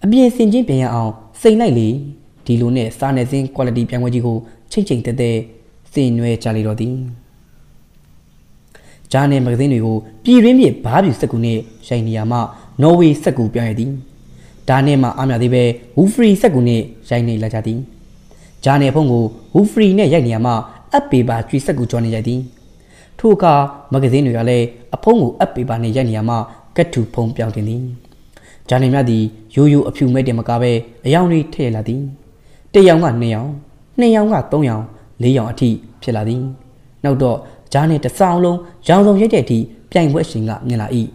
A beer singing piano, say lightly, Tilune, Sanazin quality piano, changing the day, saying no Charlie Rodin. Johnny Magazine, be really Babu Sakune, Shiniama, no way Saku Pianadin. Danema Amadibe, who free Sagune, Shiny Lajadi. Jane Pongo, who free Ne Yaniama, Apiba Tri Saguchoni Jadi. Tuka, Magazine Yale, Apongo Apiba Ne Yaniama, get to Pompiantini. Jane Madi, you a few medium macabre, a youngy tailadi. The young one neon, neon got tongyong, Leon a tea, Piladin. No door, Jane the Sound, John Yeti, Piang Wishing up Nila E.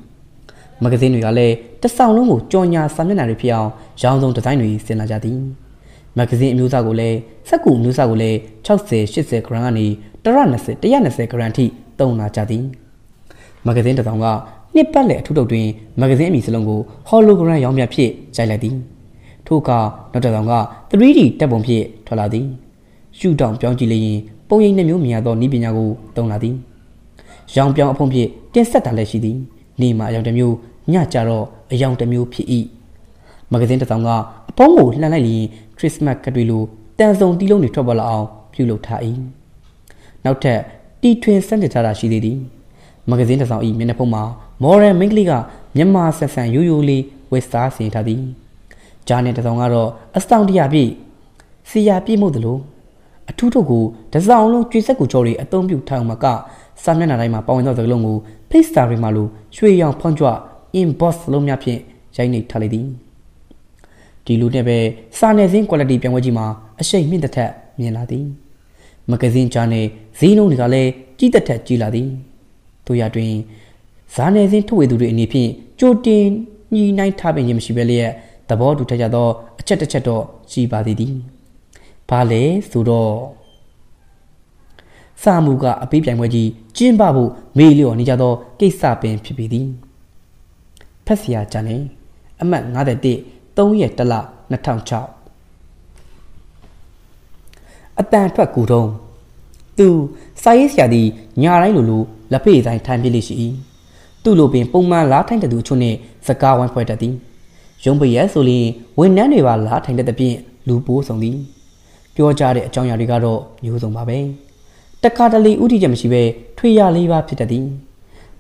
Magazine Yale. The sound of Jonya Saminari Piao, Johnson to Tiny Senajadi. Magazine Musagule, Saku Musagule, Chelsea, Shitse Krani, Taranase, Dianase Karanti, Dona Jadi. Magazine the Tonga, Nipale to the Dwayne, Magazine Misalongo, Hologram Yomia Pie, Jaladi. Toka, Notatonga, the Reedy Tabompi, Toladi. Shoot down Pionjili, Boying the Mumia Don Nibinago, Donadi. Jean Pion Pompier, then Satalashidi, Nima Yondamu, Nyacharo. A young Demu P.E. Magazine Tanga, a pongo, Lanali, Christmas Cadrillo, dance on Diloni Trouble out, Pulo Tai. Now tell, D-Twin Santara she did. Magazine Tanga, Menapoma, more and Mingliga, Yama Sassan, usually, West Star Saint Adi. Janet Tangaro, a sound yabi. See yabi modulo. A tutogo, the sound Trisacuchori, a tombu town maca, Samanarima Pound of the Longo, Place Starry Malu, Shui Young Pontua. In boss Lomyapi, Jane Talidin. Dilunebe, Sanezin quality Pianwajima, a shame in the tap, Miladin. Magazine Jane, Zino Nigale, Gita Tet Giladin. Toyadrin, Sanezin to Widu in Nipi, Jodin, Ni Nine Tabin Yim Shibelia, the board to Tajado, a chatter chatter, Shibadidin. Pale, Sudo Samuga, a Pianwaji, Jim Babu, Milio Nijado, Gaysapin Pibidin. Passia Jane, a man another day, don't yet the la, Natan Chow. A damn pacudon. Do, Saisia di, Nyara Lulu, La Pisa in time village e. Do Lupin Puma Latin to do Chune, Saga 1.30. Jumbi Yasoli, when Nanuva Latin to the pin, Lupus on thee. Georgia John Yarigado, Yuzon Babe. The Catali Udi Jamshibe, Tria Liva Pitadin.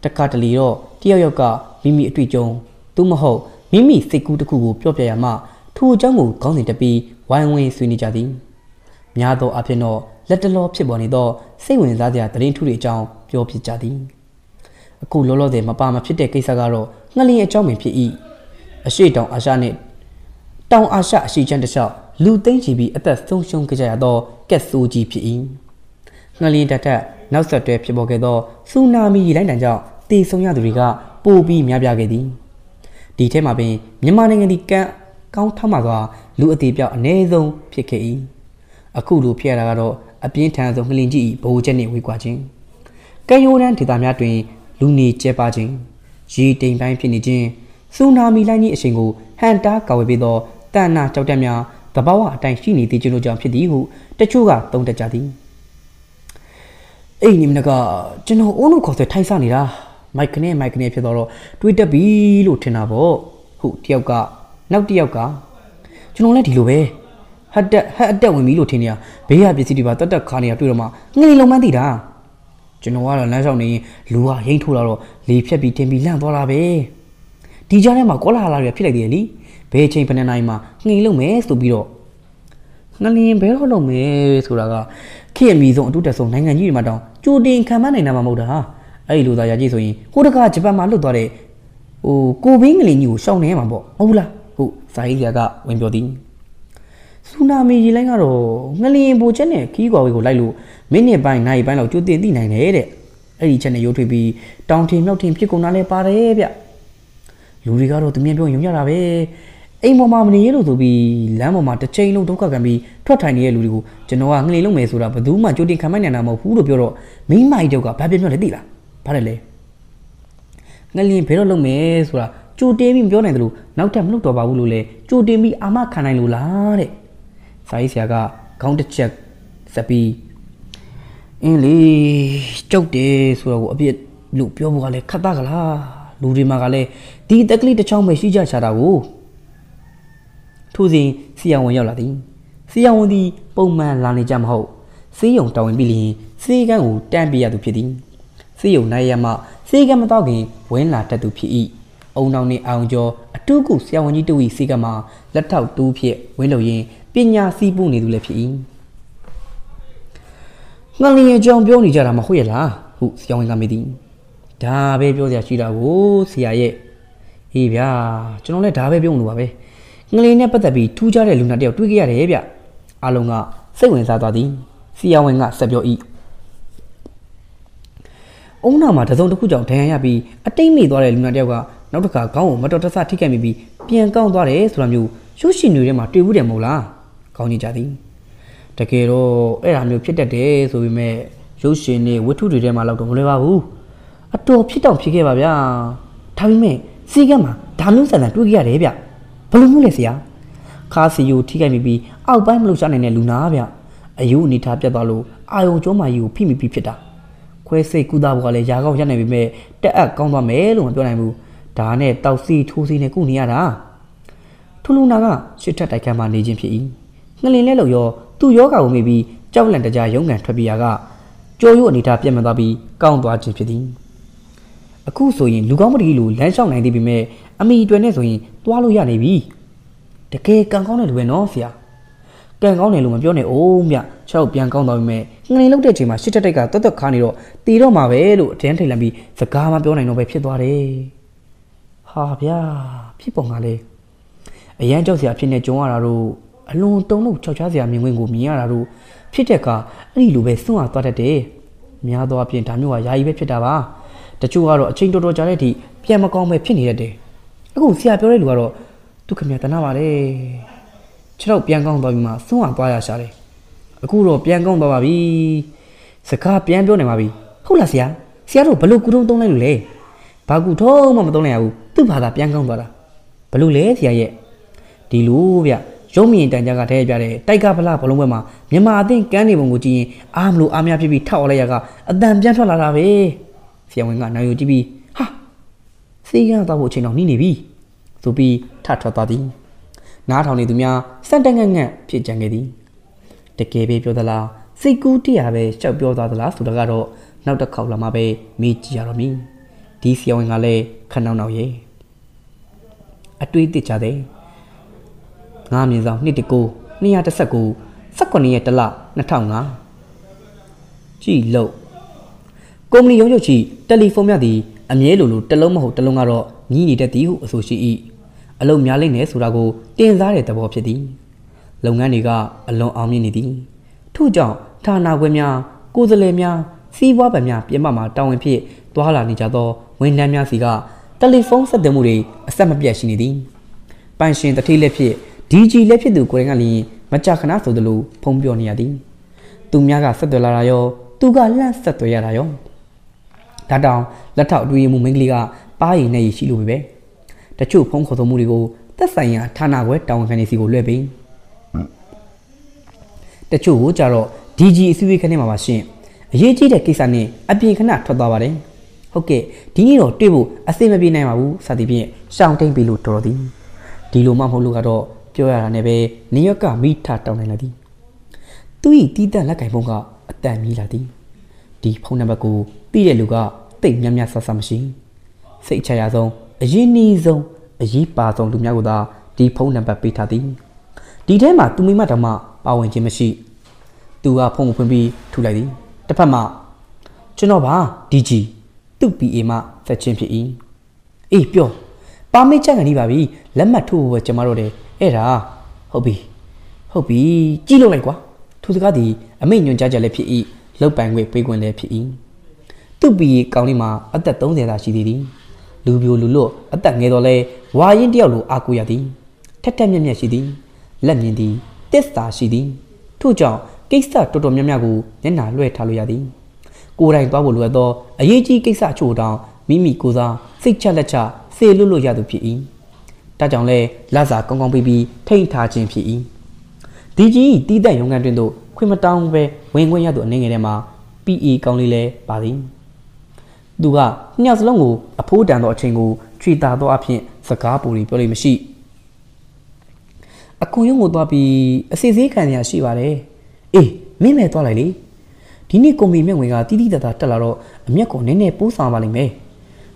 The Catali Ro, Tioyoka. Mimi Twichon, Tumaho, Mimi Siku to Kugu, Piopiama, two jungle counting to be one way swinny jadi. Miado Apeno, let the law Pibonido, say when Zadia train to reach on Piopi jadi. A cool lolo de Mapama Pite Kisagaro, Nali a charming P.E. A shade down Ashanet. Down Asha she gentle shop, Lutan she be at the stone shon Kajado, gets so G.P.E. Nali that now set to Pibogedo, soon Nami Landaja, they so Yadriga. Bobby Miabagedi. The Temabe, Yamaning and the Count Tamaga, Luatibia, Nezo, Pike. A Kulu Pieragado, a Pientans of Melingi, Bojani, Wiguajin. Gayoran Tidamiatri, Luni Chepajin. She dame by Pinijin. Tsunami Lani Shingo, Handa Kawabido, Tana Chautamia, the Bawa, Tanshini, the Juno Jump Pidihu, the Chuga, Don the Jadi. Inimnaga, General Ono Costa Taisanida. My name, Pidoro, Twitter be Lutinabo, who Tioga, now Tioga. You don't let you away. had that with me, Lotinia. Pay up the city about that carnia to Roma. Nillo Madida Genoa Lazoni, Lua, Hintularo, Lipia Bitembi Lamborabe. Dijanema Cola Rapidly, Pay Champanaima, Nillo Mays to Biro. Nali Impero Mays to Raga. Kiamis on Dutas of Nanga Yimada, Judin Camanina Mamoda. I do the Yazoi, who the catch by Maludore. Oh, go bingling you, show name about Ola, who Saiga when building. Tsunami Yilangaro, Nelly Bojene, Kigo Lailu, many by night by out to the nine headed. Each and you to be downtown, mountain, Pico Nale Paravia. You regard to me, Yarabe. A mamma yellow to be Lamoma, the chain of Doka can be Trotani Yellu, Genoa, Lumesura, Paduma, Judy Camanana, Pudo Bureau, me my yoga, Pabino Dilla, Parale. Nelly Perolo Mesura, Judy Bionadru, now time looked about Lule, Judy me Amacanulare. Saisiaga, counter check, sapi. Inly choked this will be Lupio, Catagala, Ludi Magale, did the cleat the charm she judged at all. To the Siawan Yolatin, Siawan the Bowman Lani Jam Ho, Sion Towing Billy, Sigan U, Dambia to Pitting, Sion Nayama, Sigam Dogging, when latter to P.E. Oh, now need Anjo, a two good Siawan you do Sigama, let out two Piet, window ye. Pinya si buni to left in. Nally John Bioni Jaramahuela, who's young and meeting. Da baby, the Chida woo, see aye. Evia, John let Dabe Bionuabe. Nally Nepatabi, two jarre luna de Twigia Evia. Alonga, seven Sadadi, see how and Sabio E. Oh, no matter the Kuja Tayabi, a tame me dollar luna deva, not a cow, but a sati can be, Pian Count Dores from you. Sushi knew them at two mola. County Jaddy. Takero, I knew Peter Day, so we may. Sushi knew what to do them out of Levahu. A two pita of Chigavia. Tavime, Sigama, Tamus and Tugia Arabia. Polumulesia. Cassi, you Tigamibi, I'll buy Lusan and Lunavia. A unita Jabalo, I'll joma you, Pimi Pipita. Quese Kudawale Jago Janavime, the Akamba Melo and Donamu. Tane, Tausi, Tusi Necuniara. Lunaga, she tried to come on the GMP. Nelly two yoga may be Javelin the Jayong and Trabiaga. Joyo Nita Piamadabi, Count Watching Pitting. A Kusoin, Lugamorilu, Lansong and Dibime, Ami Duenesoin, Tualuya Nebi. The cake can only win offia. Gang only Lumabione, Omia, Chow Biancome, Nelly looked at him, she tried to get the Caniro, Tiro Mavelo, Gentilambi, Sakama Bione no Pepsi. Ha, yeah, people are. A young Josiah Pinet Joanaro, a long don't look Chosia Mingo Miararu, Piteka, Lilube soon after the day. Miado Pientamua Yaibe Pitava, the Chuaro, a change to Rogerati, Piamacombe Pinny a day. Go see a Pereluaro, took me at an hour day. Chirp Piangon Babima, soon after I shall. A Kuro Piangon Bababi, Saka Piandonemabi, Hulasia, Sierra Paluku don't lay. Paguto Mamadonau, Tupada Piangon Bada. Palule, yea. Diluvia, show me in Tanga Tajare, Taikapala Paloma, Yama think Ganibunguji, Amlu Amiabi Taoleaga, a damn gentle Arave. Sianga no UTB. Ha! Sigan the watching on Ninibi. So be Tatratati. Not only the mea, Santanga, Pichangedi. The Kabe Piodala, Sikuti Abe, Chapiota the last to the Garo, now the Kaulamabe, meet Yarami. This young Ale, Canona ye. A tweet each other. Namisa, Nitico, Nia the Saku, Sakoni at la, Natanga. G low. Comely Yoyochi, Telephomadi, Amielu, Telomo, Telongaro, Nini that you associate. Alone Yalines, Urago, Denzare the Bobsedi. Longaniga, alone Arminity. Two John, Tana Wemia, Guzalemia, Si Wabamia, Yamama, Down and Pier, Dwala Nijado, Windamia Cigar, Telephone said the Mure, a summer biashinity. Panshin the Telepier. DJ Lepi do Korean, Machakana to the Lu, Pombioniadi. Tumiaga Sadolayo, Tuga Lans Satoyarayo. Tadam, let out Dui Mumingliga, Pai Nay Shilube. The two Ponko Murigo, the Saya Tana wet down Canisigo Lebbing. The two Jaro, DJ Suikanema machine. Yeji the Kisane, a Pincana Todavare. Okay, Diniro, Tibu, a Simabi Namabu, Sadibi, shouting below Torodi. Diluma Holugado. Piola nebe, Nioka meat tat down in ladi. Tui tita like a bunga, a damn ladi. Deep honabaku, pide luga, big yamia sasa machine. Say chayazo, a genizo, a jeep bathon to Naguda, deep honaba pita ding. Didema to me, madama, bow and jimmashi. Do a pong be to ladi. Tapama Chenoba, DG, do be ema, such champion. Eh, Pio. Pame Changani Babi, Lemma two were Chamarode, Era, Hobby. Hobby, Gilo Legua, to the Gadi, a minion Jaja lepi, low bang with big one lepi. To be Kaunima at that donor that she did. Lubio Lulo at that Nedole, why in Diallo Acuyadi. Tetamian she did. Lemnidi, Testa she did. Two jaw, Gista Toto Miamagu, Nena Luetaliadi. Gorang Babuluado, a Yeji Gisa Chodown, Mimi Goza, Six Chalacha. Say Lulu Yadu P. Tajanle, Laza, Gong Baby, Tainta Jim P. DG, did that young Andrindo, Quimatown where Wang Yadu Ninganema, P.E. Gonglile, Badin. Duga, Nias Longo, a pull down or chingo, treat that door up in Sakapuri, Polly Machine. A coyungo dobby, a Sizikania Shivare. Eh, Mime Tolali. Dini Comi Manga, Didi da Talaro, a Miako Nene Pusan Valime.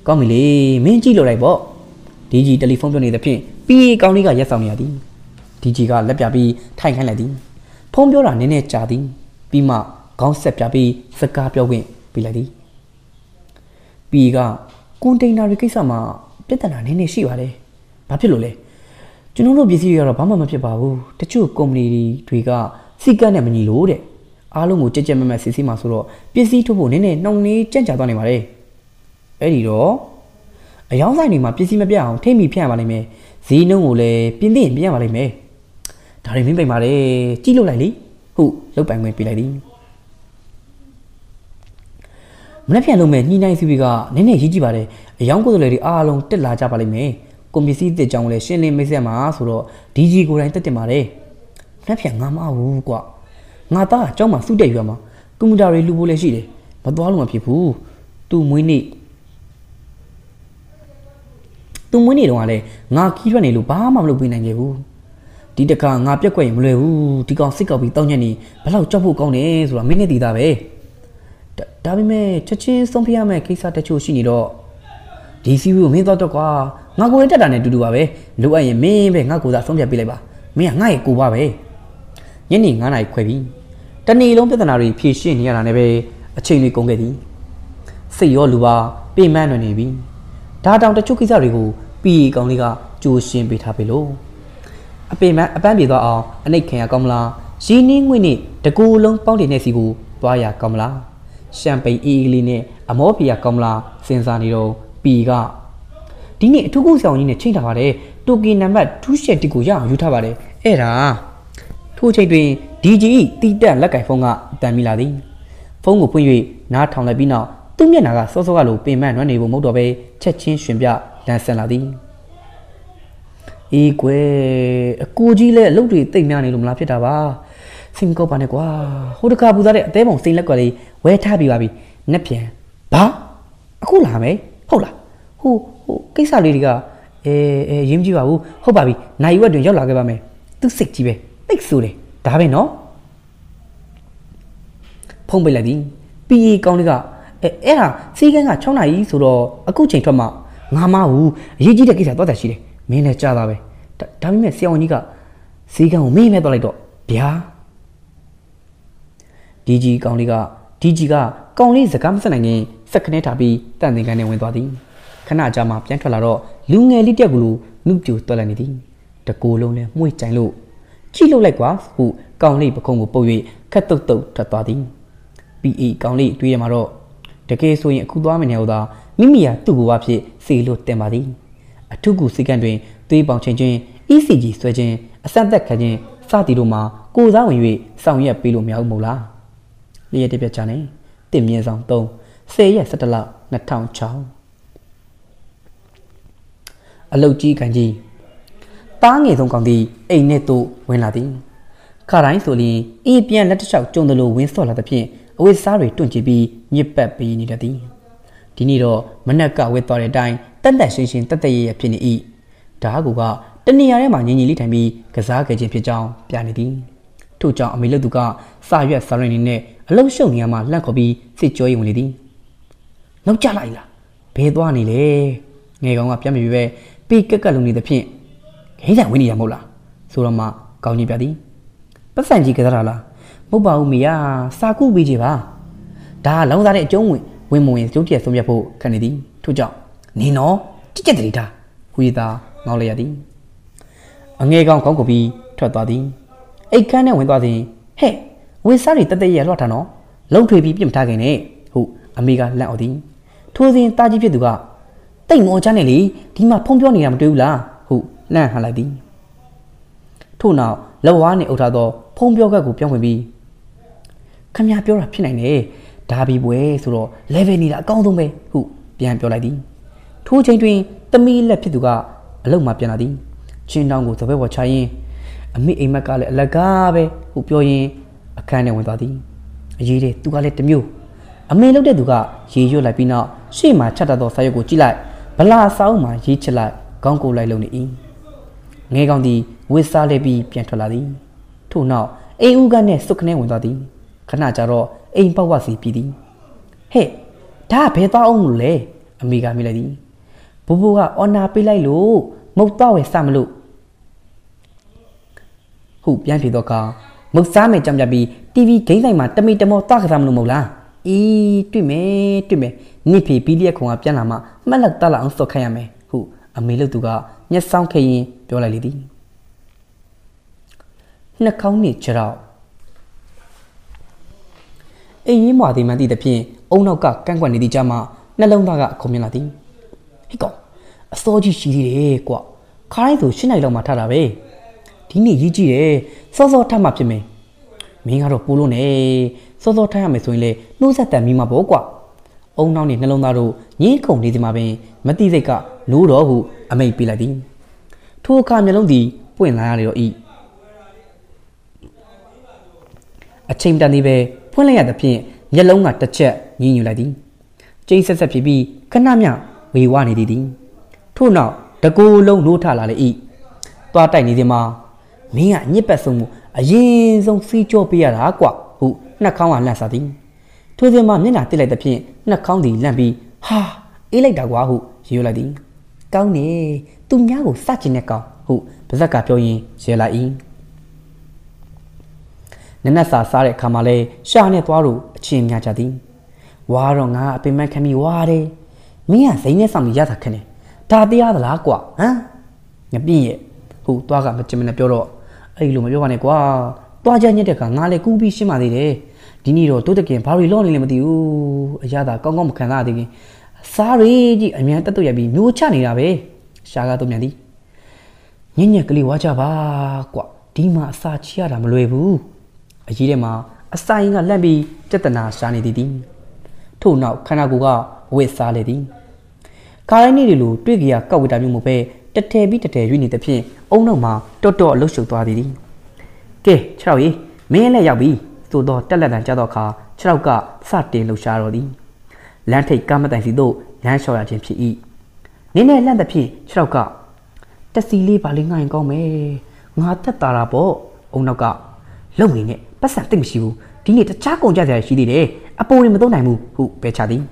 Comily, Minji Lorebo. DG telephone the pin, P. Goniga Yasamadi. DG got Lepabi, Tangan Ladin. Pombiora Nene Chardin. Bima, Concept Yabi, Sakapia Win, Piladi. Biga, Container Rikisama, Tetana Nene Shivare. Papilule. Juno busy or Obama Mapibabu, the two comedy twiga, Sigan and Lode. Alumu Jejama Simasuro, busy to Bonene, no need Chanchadonimare. Edido, a young signing my busy mabian, take me piamalime, Zinole, Pindin, Piamalime. Tarry me by Mare, Chilo Lally, who look by my Piladi. Mnapialume, Nina Sibiga, Nene Hijibare, a young good lady, Along Tella Japalime, Combisi the Jungle, Shane Messama Asuro, DG Guranta de Mare. Napiangama Uqua. Nata, Jama Sude Yama, Kumudari Lubule Shide, but Walma people, two mini. Money don't I? Naki Rani Lubama Lubin and Yavu. Did the car not your quaint blue, Tigon sick of it, Tonyani, but how Chapu Cones or a minute did away? Dabime, Chachin, some Piame, Kisa Tachu Shinido. This you mean Dr. Qua, not going to do away. Do I may not go that from your believer? May I go away? Yenning and I quavy. Danny Lompetanari, Pishin here and away, a chain congedi. Say your Luba, be man on Navy. Ta down the Chukizarigo, P. Gongliga, Jushin Bitapilo. A payment, a bambida, a naked comla, Shining Winnie, the cool long pounded Nessigo, Baya comla, Champagne Egline, a mopia comla, Sensanido, Piga. Dini, two goes on in a chain of a day, took in a mat, two shanty goya, Utavare, era. Two chain DG, did that like I fonga, Damiladi. Fongo Puny, not on the bina. Tumianaga, Sosalo, payment, unable motorway, Chachin Shimbia, Dansan Ladi. Eque a cojile, lovely thing, Nanilum Lapitava, Sinco Panegua, Hodacabu, they won't sing locally, where Tabby Babi, Nepia. Ba? A cool hame, hola. Who, Kisa Liga, a Jimjiwa, Hobabi, Naiwa do your lagabame, to 60, big sule, Tabe no? Pombeladin, P. Coniga. Era, seeking a chona is or a coaching toma. Mamma, who ye did a kiss about that she mean a child. Tammy Sioniga, seeking me medalido. Pia DG Gongliga, DGga, Gongli's the Gamson again, Sakaneta be, than the Ghanaian with body. Canajama, Gentralaro, Lunga Lidia Gulu, Nupju Tolanity. The Golone, Muitanlo. Chilo like was who Gonglip Congo Bowie, Cato Tatadi. P.E. Gonglip to Yamaro. The case when Kudamanelda, Mimia, Tuguapi, Silo Temadi. A Tugu secondary, 3 pound changing, ECG stretching, a Santa Cajin, Satiruma, goes out with Sonya Pilumia Mula. Lea de Piacane, Demian Santo, say yes, Satala, Natan Chow. A low G Kanji. Tang is on Condi, a netto, when Latin. Carin Soli, EPN let the shout John the low windstorm at the pin. Always sorry, don't you be, you pep be needed. Dinido, Manaka with all a dime, then that shinshing that they appear to eat. Daguga, Teniare Manini Tambi, Kazaka Jepijao, Pianidi. Two John Miladuga, Saya Saranine, a low show Yama, Lankobi, Sitjoy Unidi. No Jalaila, Pedwani lay, Negonga Piamiwe, Big Kakaluni the Pin. He's a Winnie Yamola, Surama, Kauni Badi. But Sanji Kazarala, Moba Umia, Saku Bijiva. Da long that it John Wimu is Jotia Somiapo, Kennedy, Two John. Nino, Chichadrita, Huida, Noliadi. A Negon Concobi, Totadi. A cannon with Dadi. Hey, we sorry that they are Lotano. Long to be Tagan, eh? Who, Amiga Laudi. To the Taji Viduga. They more generally, Dima Pompioni Amdula, who, Nan Haladi. To now, Lawani Otado, Pompioga Gupion will be. Come up your opinion, eh? Dabi Way through Levenida Gondome, who, Bian Pioladi. Two changing the meal left to go alone, my pianadi. Chin down with the way what I meet a macal lagabe, who pioy a cannon with daddy. A jade to let the mew. A male of the duga, she you like pina, she my chatado sayogo chila, Pala sauma, she chila, gongo like lonely. Negondi, with sale be piantoladi. Two now, a ugane soak name with daddy. Canajaro, a impawasi pidi. Hey, tap it only, amiga milady. Bubuga on a pillow, Mokta with Samalu. Who Pianti Doka? Moksame Jamjabi, TV Kayama, Tami de Motakam Lumola. E. Tume, Nipi Pidia Kuma Pianama, Malatala and Sokayame, who Amilu Duga, Yes Sound Kayin, Dola Lidi. Nakoni Chirao. A Yimadi Madi the Pin, Onoka, Kangwani di Jama, Nalonga Community. He got. Soji chili, qua. Carry to Shinalo Matarabe. Tini yiji, sozo time up to me. Mingaro pulun, eh? Sozo time is only lose at the Mima Boqua. Oh, now in Nelonaro, Yako Nizimabe, Matizeca, Ludo, a may piladi. Two carmelondi, puenario e. A chamber nibe, pulling at the pin, yellow at the chair, Yinu ladi. Jesus a PB, Canamia, we want it. Two now, the go low nota la eat. But I need him. Me and Yipasum, a yin zone sea choppy at aqua, who Nakawa Lasadin. To the man, Nina till the pin, Nakandi Lambi, ha, Elegagua, who, Yuladi. Downy, Tumyago Sachineka, who, Pazaka Poyin, Shelai. Nanasa Sare Kamale, Shane Tuaru, Chin Yachadin. Waronga, Pimacami Ware. Me and Saint Sam Yatakane. Tadia la qua, eh? Nabi, who talk at Chiminapuro. A lumayonequa, Tajanetaka, Nale Kubi Shimadi, Diniro, Tutaki, Pari Lonely Madu, Yada, Kongom Canadi. Sorry, I mean, that will be no chani away. Shaga to Nadi. Ninyakli Wajaba, qua, Dima Sachiara Mluebu. A Jirema, a sign a lambi, Jetana Shanidi. Two now, Kanaguga, with Saladi. Carinilu, Twiggia, Kawitamupe, the Tabi the Unit the Pin, oh no ma, Toto Lushu Tadi. Te, Chawi, Mele Yabi, Sudo Teledan Jadoka, Chauka, Sati Lusharodi. Lante Kamatazido, Nanshaw Jimchi. Nene land the Pin, Chauka. The Silly Palinga and Gome, Matatarabo, oh no ga. Longing it, but something she will. Didn't the Chaco Jazz she did, eh? Upon him, don't I move, who pechadi.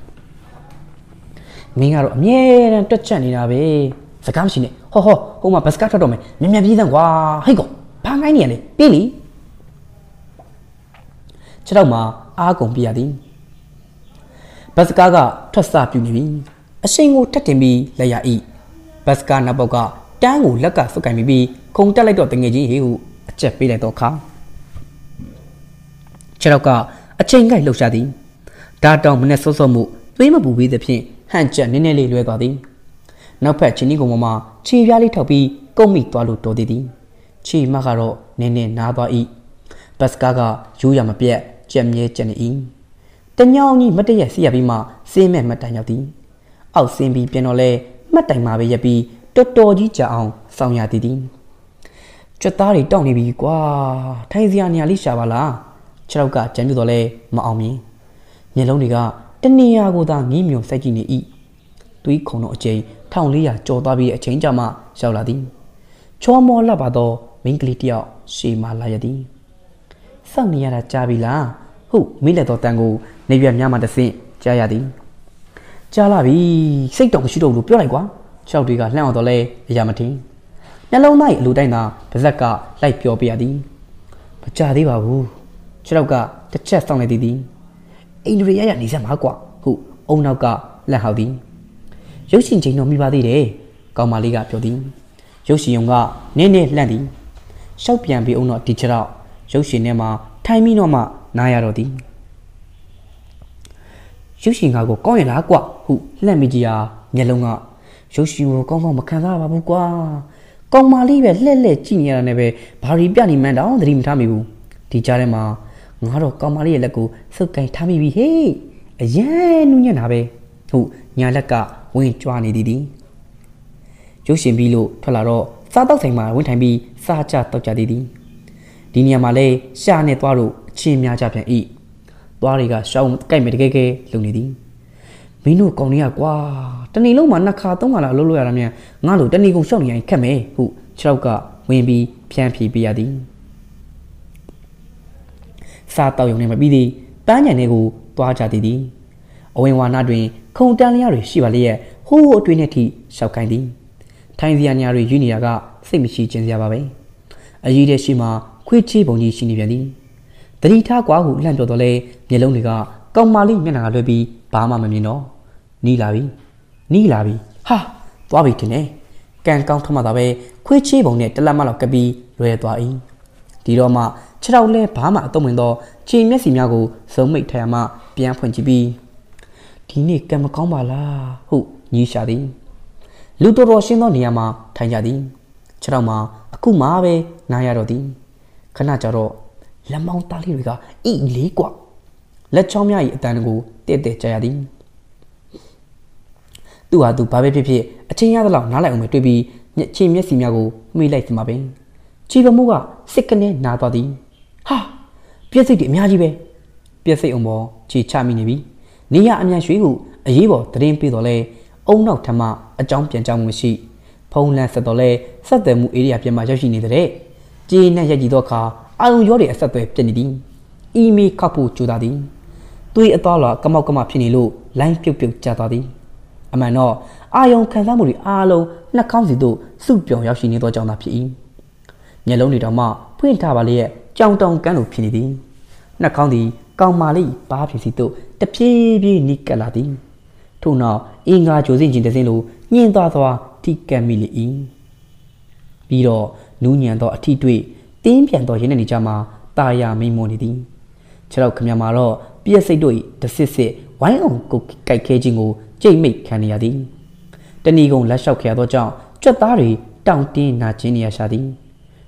Mingaro, me and Touchan in Abbey. Sacamshine, ho ho, Homa Pescatome, Nemabidan Wa, Higo, Pangani, Billy Chadoma, Argon Biadi Pescaga, tossed up univi. A single tatimi, laya e. Pescana boga, dango, laka, so can be, Contaledo Tangaji, who, a chapilla doca Cheroka, a chinga loshadi. Dadom Nesosomo, swimmable with the pin. Hancha Ninelli Luegadi. Now Pachinigo Mama, Chi Yali Tobi, Gomi Tualuto Didi. Chi Magaro, Nene Naba E. Pascaga, Yuyama Pier, Jemye Jenny. Tanyoni Matea Siabima, same Matanyati. Out Simbi Pianole, Matama Yabi, Toto Jicha, Sonya Didi. Chatari Tony Bigua, Taziania Lishavala, Chauka Chandole, Maomi. Neloniga. Tenia go down, name your second e. Three corner jay, town lea, Joe Dabby, a change of ma, shall I ချောမောလှပါသောမိန်းကလေးတယောက်ရှေ့မှလာရသည်။စောင့်နေရတာကြာပြီလား။ဟုတ်မိလက်တော်တန်ကိုနေပြများမှတဆင့်ကြားရသည်။ကြားလာပြီ။စိတ်တော်မရှိတော့ဘူးလို့ပြောလိုက်ကွာ။ချောက်တွေကလှမ်းအောင်တော့လဲအရာမထင်။နှလုံးသား၏အလိုတိုင်းသာပါဇက်ကလိုက်ပြောပြရသည်။မကြသေးပါဘူး။ချောက်ကတစ်ချက်စောင့်နေသည်သည်။အိန္ဒြေရရနေစမ်းပါကွာ။ဟုတ်အုံနောက်ကလက်ဟောက်သည်။ရုပ်ရှင်ချိန်တော့မိပါသေးတယ်။ကောင်မလေးကပြောသည်။ရုပ်ရှင်ုံကနင်းနေလှန့်သည်ရှောက်ပြန်ပြီးအောင်တော့ဒီချတော့ရုပ်ရှင်ထဲမှာထိုင်ပြီးတော့မှနားရတော့သည်ရုပ်ရှင်ကကိုကောင်းရလားကွဟုတ်လှန့်မိကြီးဟာမျက်လုံးကရုပ်ရှင်ကိုကောင်းကောင်းမခံစားရပါဘူးကွာကောင်မလေးပဲလှက်လှက်ကြည့်နေရတာနဲ့ပဲဘာရီပြနေမှန်းတောင်သတိမထားမိဘူးဒီကြားထဲမှာငါတော့ကောင်မလေးရဲ့လက်ကိုစုပ်ကိုင်ထားမိပြီဟေးအရန်နူးညံ့တာပဲဟုတ်ညာလက်ကဝင်ကြွားနေသည်ရုပ်ရှင်ပြီးလို့ထွက်လာတော့စားတောက်ဆိုင်မှာဝင်ထိုင်ပြီးစားကြတောက်ကြသည်ဒီနေရာမှာလဲရှာနဲ့သွားလို့အချင်းများကြပြန်၏သွားတွေကရှောင်းကိုက်မယ်တကယ်ကဲလုံနေသည်မင်းတို့ကောင်လေးကွာတနေ့လုံးမှာနှစ်ခါသုံးခါလာအလုပ်လုပ်ရတာမြန်ငါ့လိုတနေ့ကုန်ရှောင်းနေရင်ခက်မယ်ဟုတ်ခြေောက်ကဝင်ပြီးဖြန်းဖြီးပေးရသည်စားတောက်ရုံနဲ့မပြီးသေးပန်းညံတွေကိုသွားကြသည်အဝင်ဝါနာတွင်ခုံတန်းလျားတွေရှိပါလျက်ဟိုးအတွင်းနဲ့ထိရှောက်ကိုင်းသည်ထိုင်စရာနေရာတွေယူနေတာကစိတ်မရှိကျင်စရာပါပဲအကြီးတဲ့ရှိမှခွေးချေးပုံကြီးရှိနေပြန်သည်တတိထားကွာဟုလှန့်ပြောတော့လဲမျက်လုံးတွေကကောင်မာလေးမျက်နှာကလွှဲပြီးဘာမှမမြင်တော့နီးလာပြီဟာသွားပြီတင်နေကံကောင်းထမှသာပဲခွေးချေးပုံနဲ့တလက်မလောက်ကပ်ပြီးလွယ်သွား၏ဒီတော့မှခြေထောက်လဲဘာမှအသုံးဝင်တော့ခြေမျက်စီများကိုစုံမိတ်ထိုင်မှပြန်ဖွင့်ကြည့်ပြီးဒီနေ့ကံမကောင်းပါလားဟုတ်ညီးရှာသည်လူတော်တော်ရှင်းသောနေရာမှာထိုင်ကြသည်ခြေထောက်မှာအခုမှပဲနားရတော့သည်ခဏကြာတော့လက်မောင်းသားလေးတွေကအိလေးကွာလက်ချောင်းများ၏အတန်ကိုတဲ့တဲ့ကြာရသည်သူ့ဟာသူဘာပဲဖြစ်ဖြစ်အချင်းရသလောက်နားလိုက်အောင်ပဲတွေ့ပြီးချင်းမျက်စီများကိုမှီလိုက်စမှာပဲချီပမှုကစစ်ကနေနားသွားသည်ဟာပြည့်စိတ်တွေအများကြီးပဲပြည့်စိတ်အောင်ပေါ်ချီချမိနေပြီနေရအမြန်ရွှေကိုအရေးပေါ်သတင်းပေးတော်လဲအုံနောက်ထမအကြောင်းပြန်ကြောင်းမရှိဖုံးလန့်ဆက်တော်လဲဆက်သွယ်မှုဧရိယာပြန်မှရောက်ရှိနေတဲ့ကြေးနဲ့ရက်ကြည့်တော့ခါအာယုံရောတွေအဆက်သွယ်ပြနေသည်အီးမေးခောက်ဖို့ကြိုးစားသည်သွေးအသားလောကမောက်ကမဖြစ်နေလို့လိုင်းပြုတ်ပြုတ်ကျသွားသည်အမှန်တော့အာယုံခံစားမှုတွေအားလုံးနှာခေါင်းစီတို့စုပြောင်ရောက်ရှိနေသောကြောင့်သာဖြစ်၏မျက်လုံးတွေတောင်မှဖွင့်ထားပါလျက်ကြောင်တောင်ကန်းလိုဖြစ်နေသည်နှာခေါင်းသည်ကောင်မာလေးဘာဖြစ်စီတို့တပြေးပြေးနီးကပ်လာသည်ထို့နောက်အင်္ဂါကြိုစင်ခြင်းတစင်းလိုညှင်းသွားသွားထိကပ်မိလေ၏ပြီးတော့နူးညံသောအထီးတွေ့တင်းပြန်သောရင်းနှီးကြမှာတာယာမိန်မွန်နေသည်ခြေထောက်ခမမှာတော့ပြည့်စိတ်တို့၏တဆစ်ဆစ်ဝိုင်းအောင်ကိုကြိုက်ခဲခြင်းကိုကြိတ်မိတ်ခံနေရသည်တဏီကုံလက်လျှောက်ခဲ့ရသောကြောင့်ကြွက်သားတွေတောင့်တင်းနာကျင်နေရရှာသည်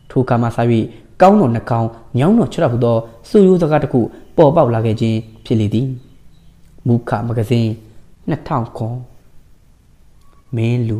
ထိုကမှာစား၍ကောင်းတော်နှကောင်းညောင်းတော်ခြေထောက်သောစူရိုးစကားတစ်ခုပေါ်ပေါက်လာခဲ့ခြင်းဖြစ်လေသည်မူခမဂဇင်း2000မင်းလူ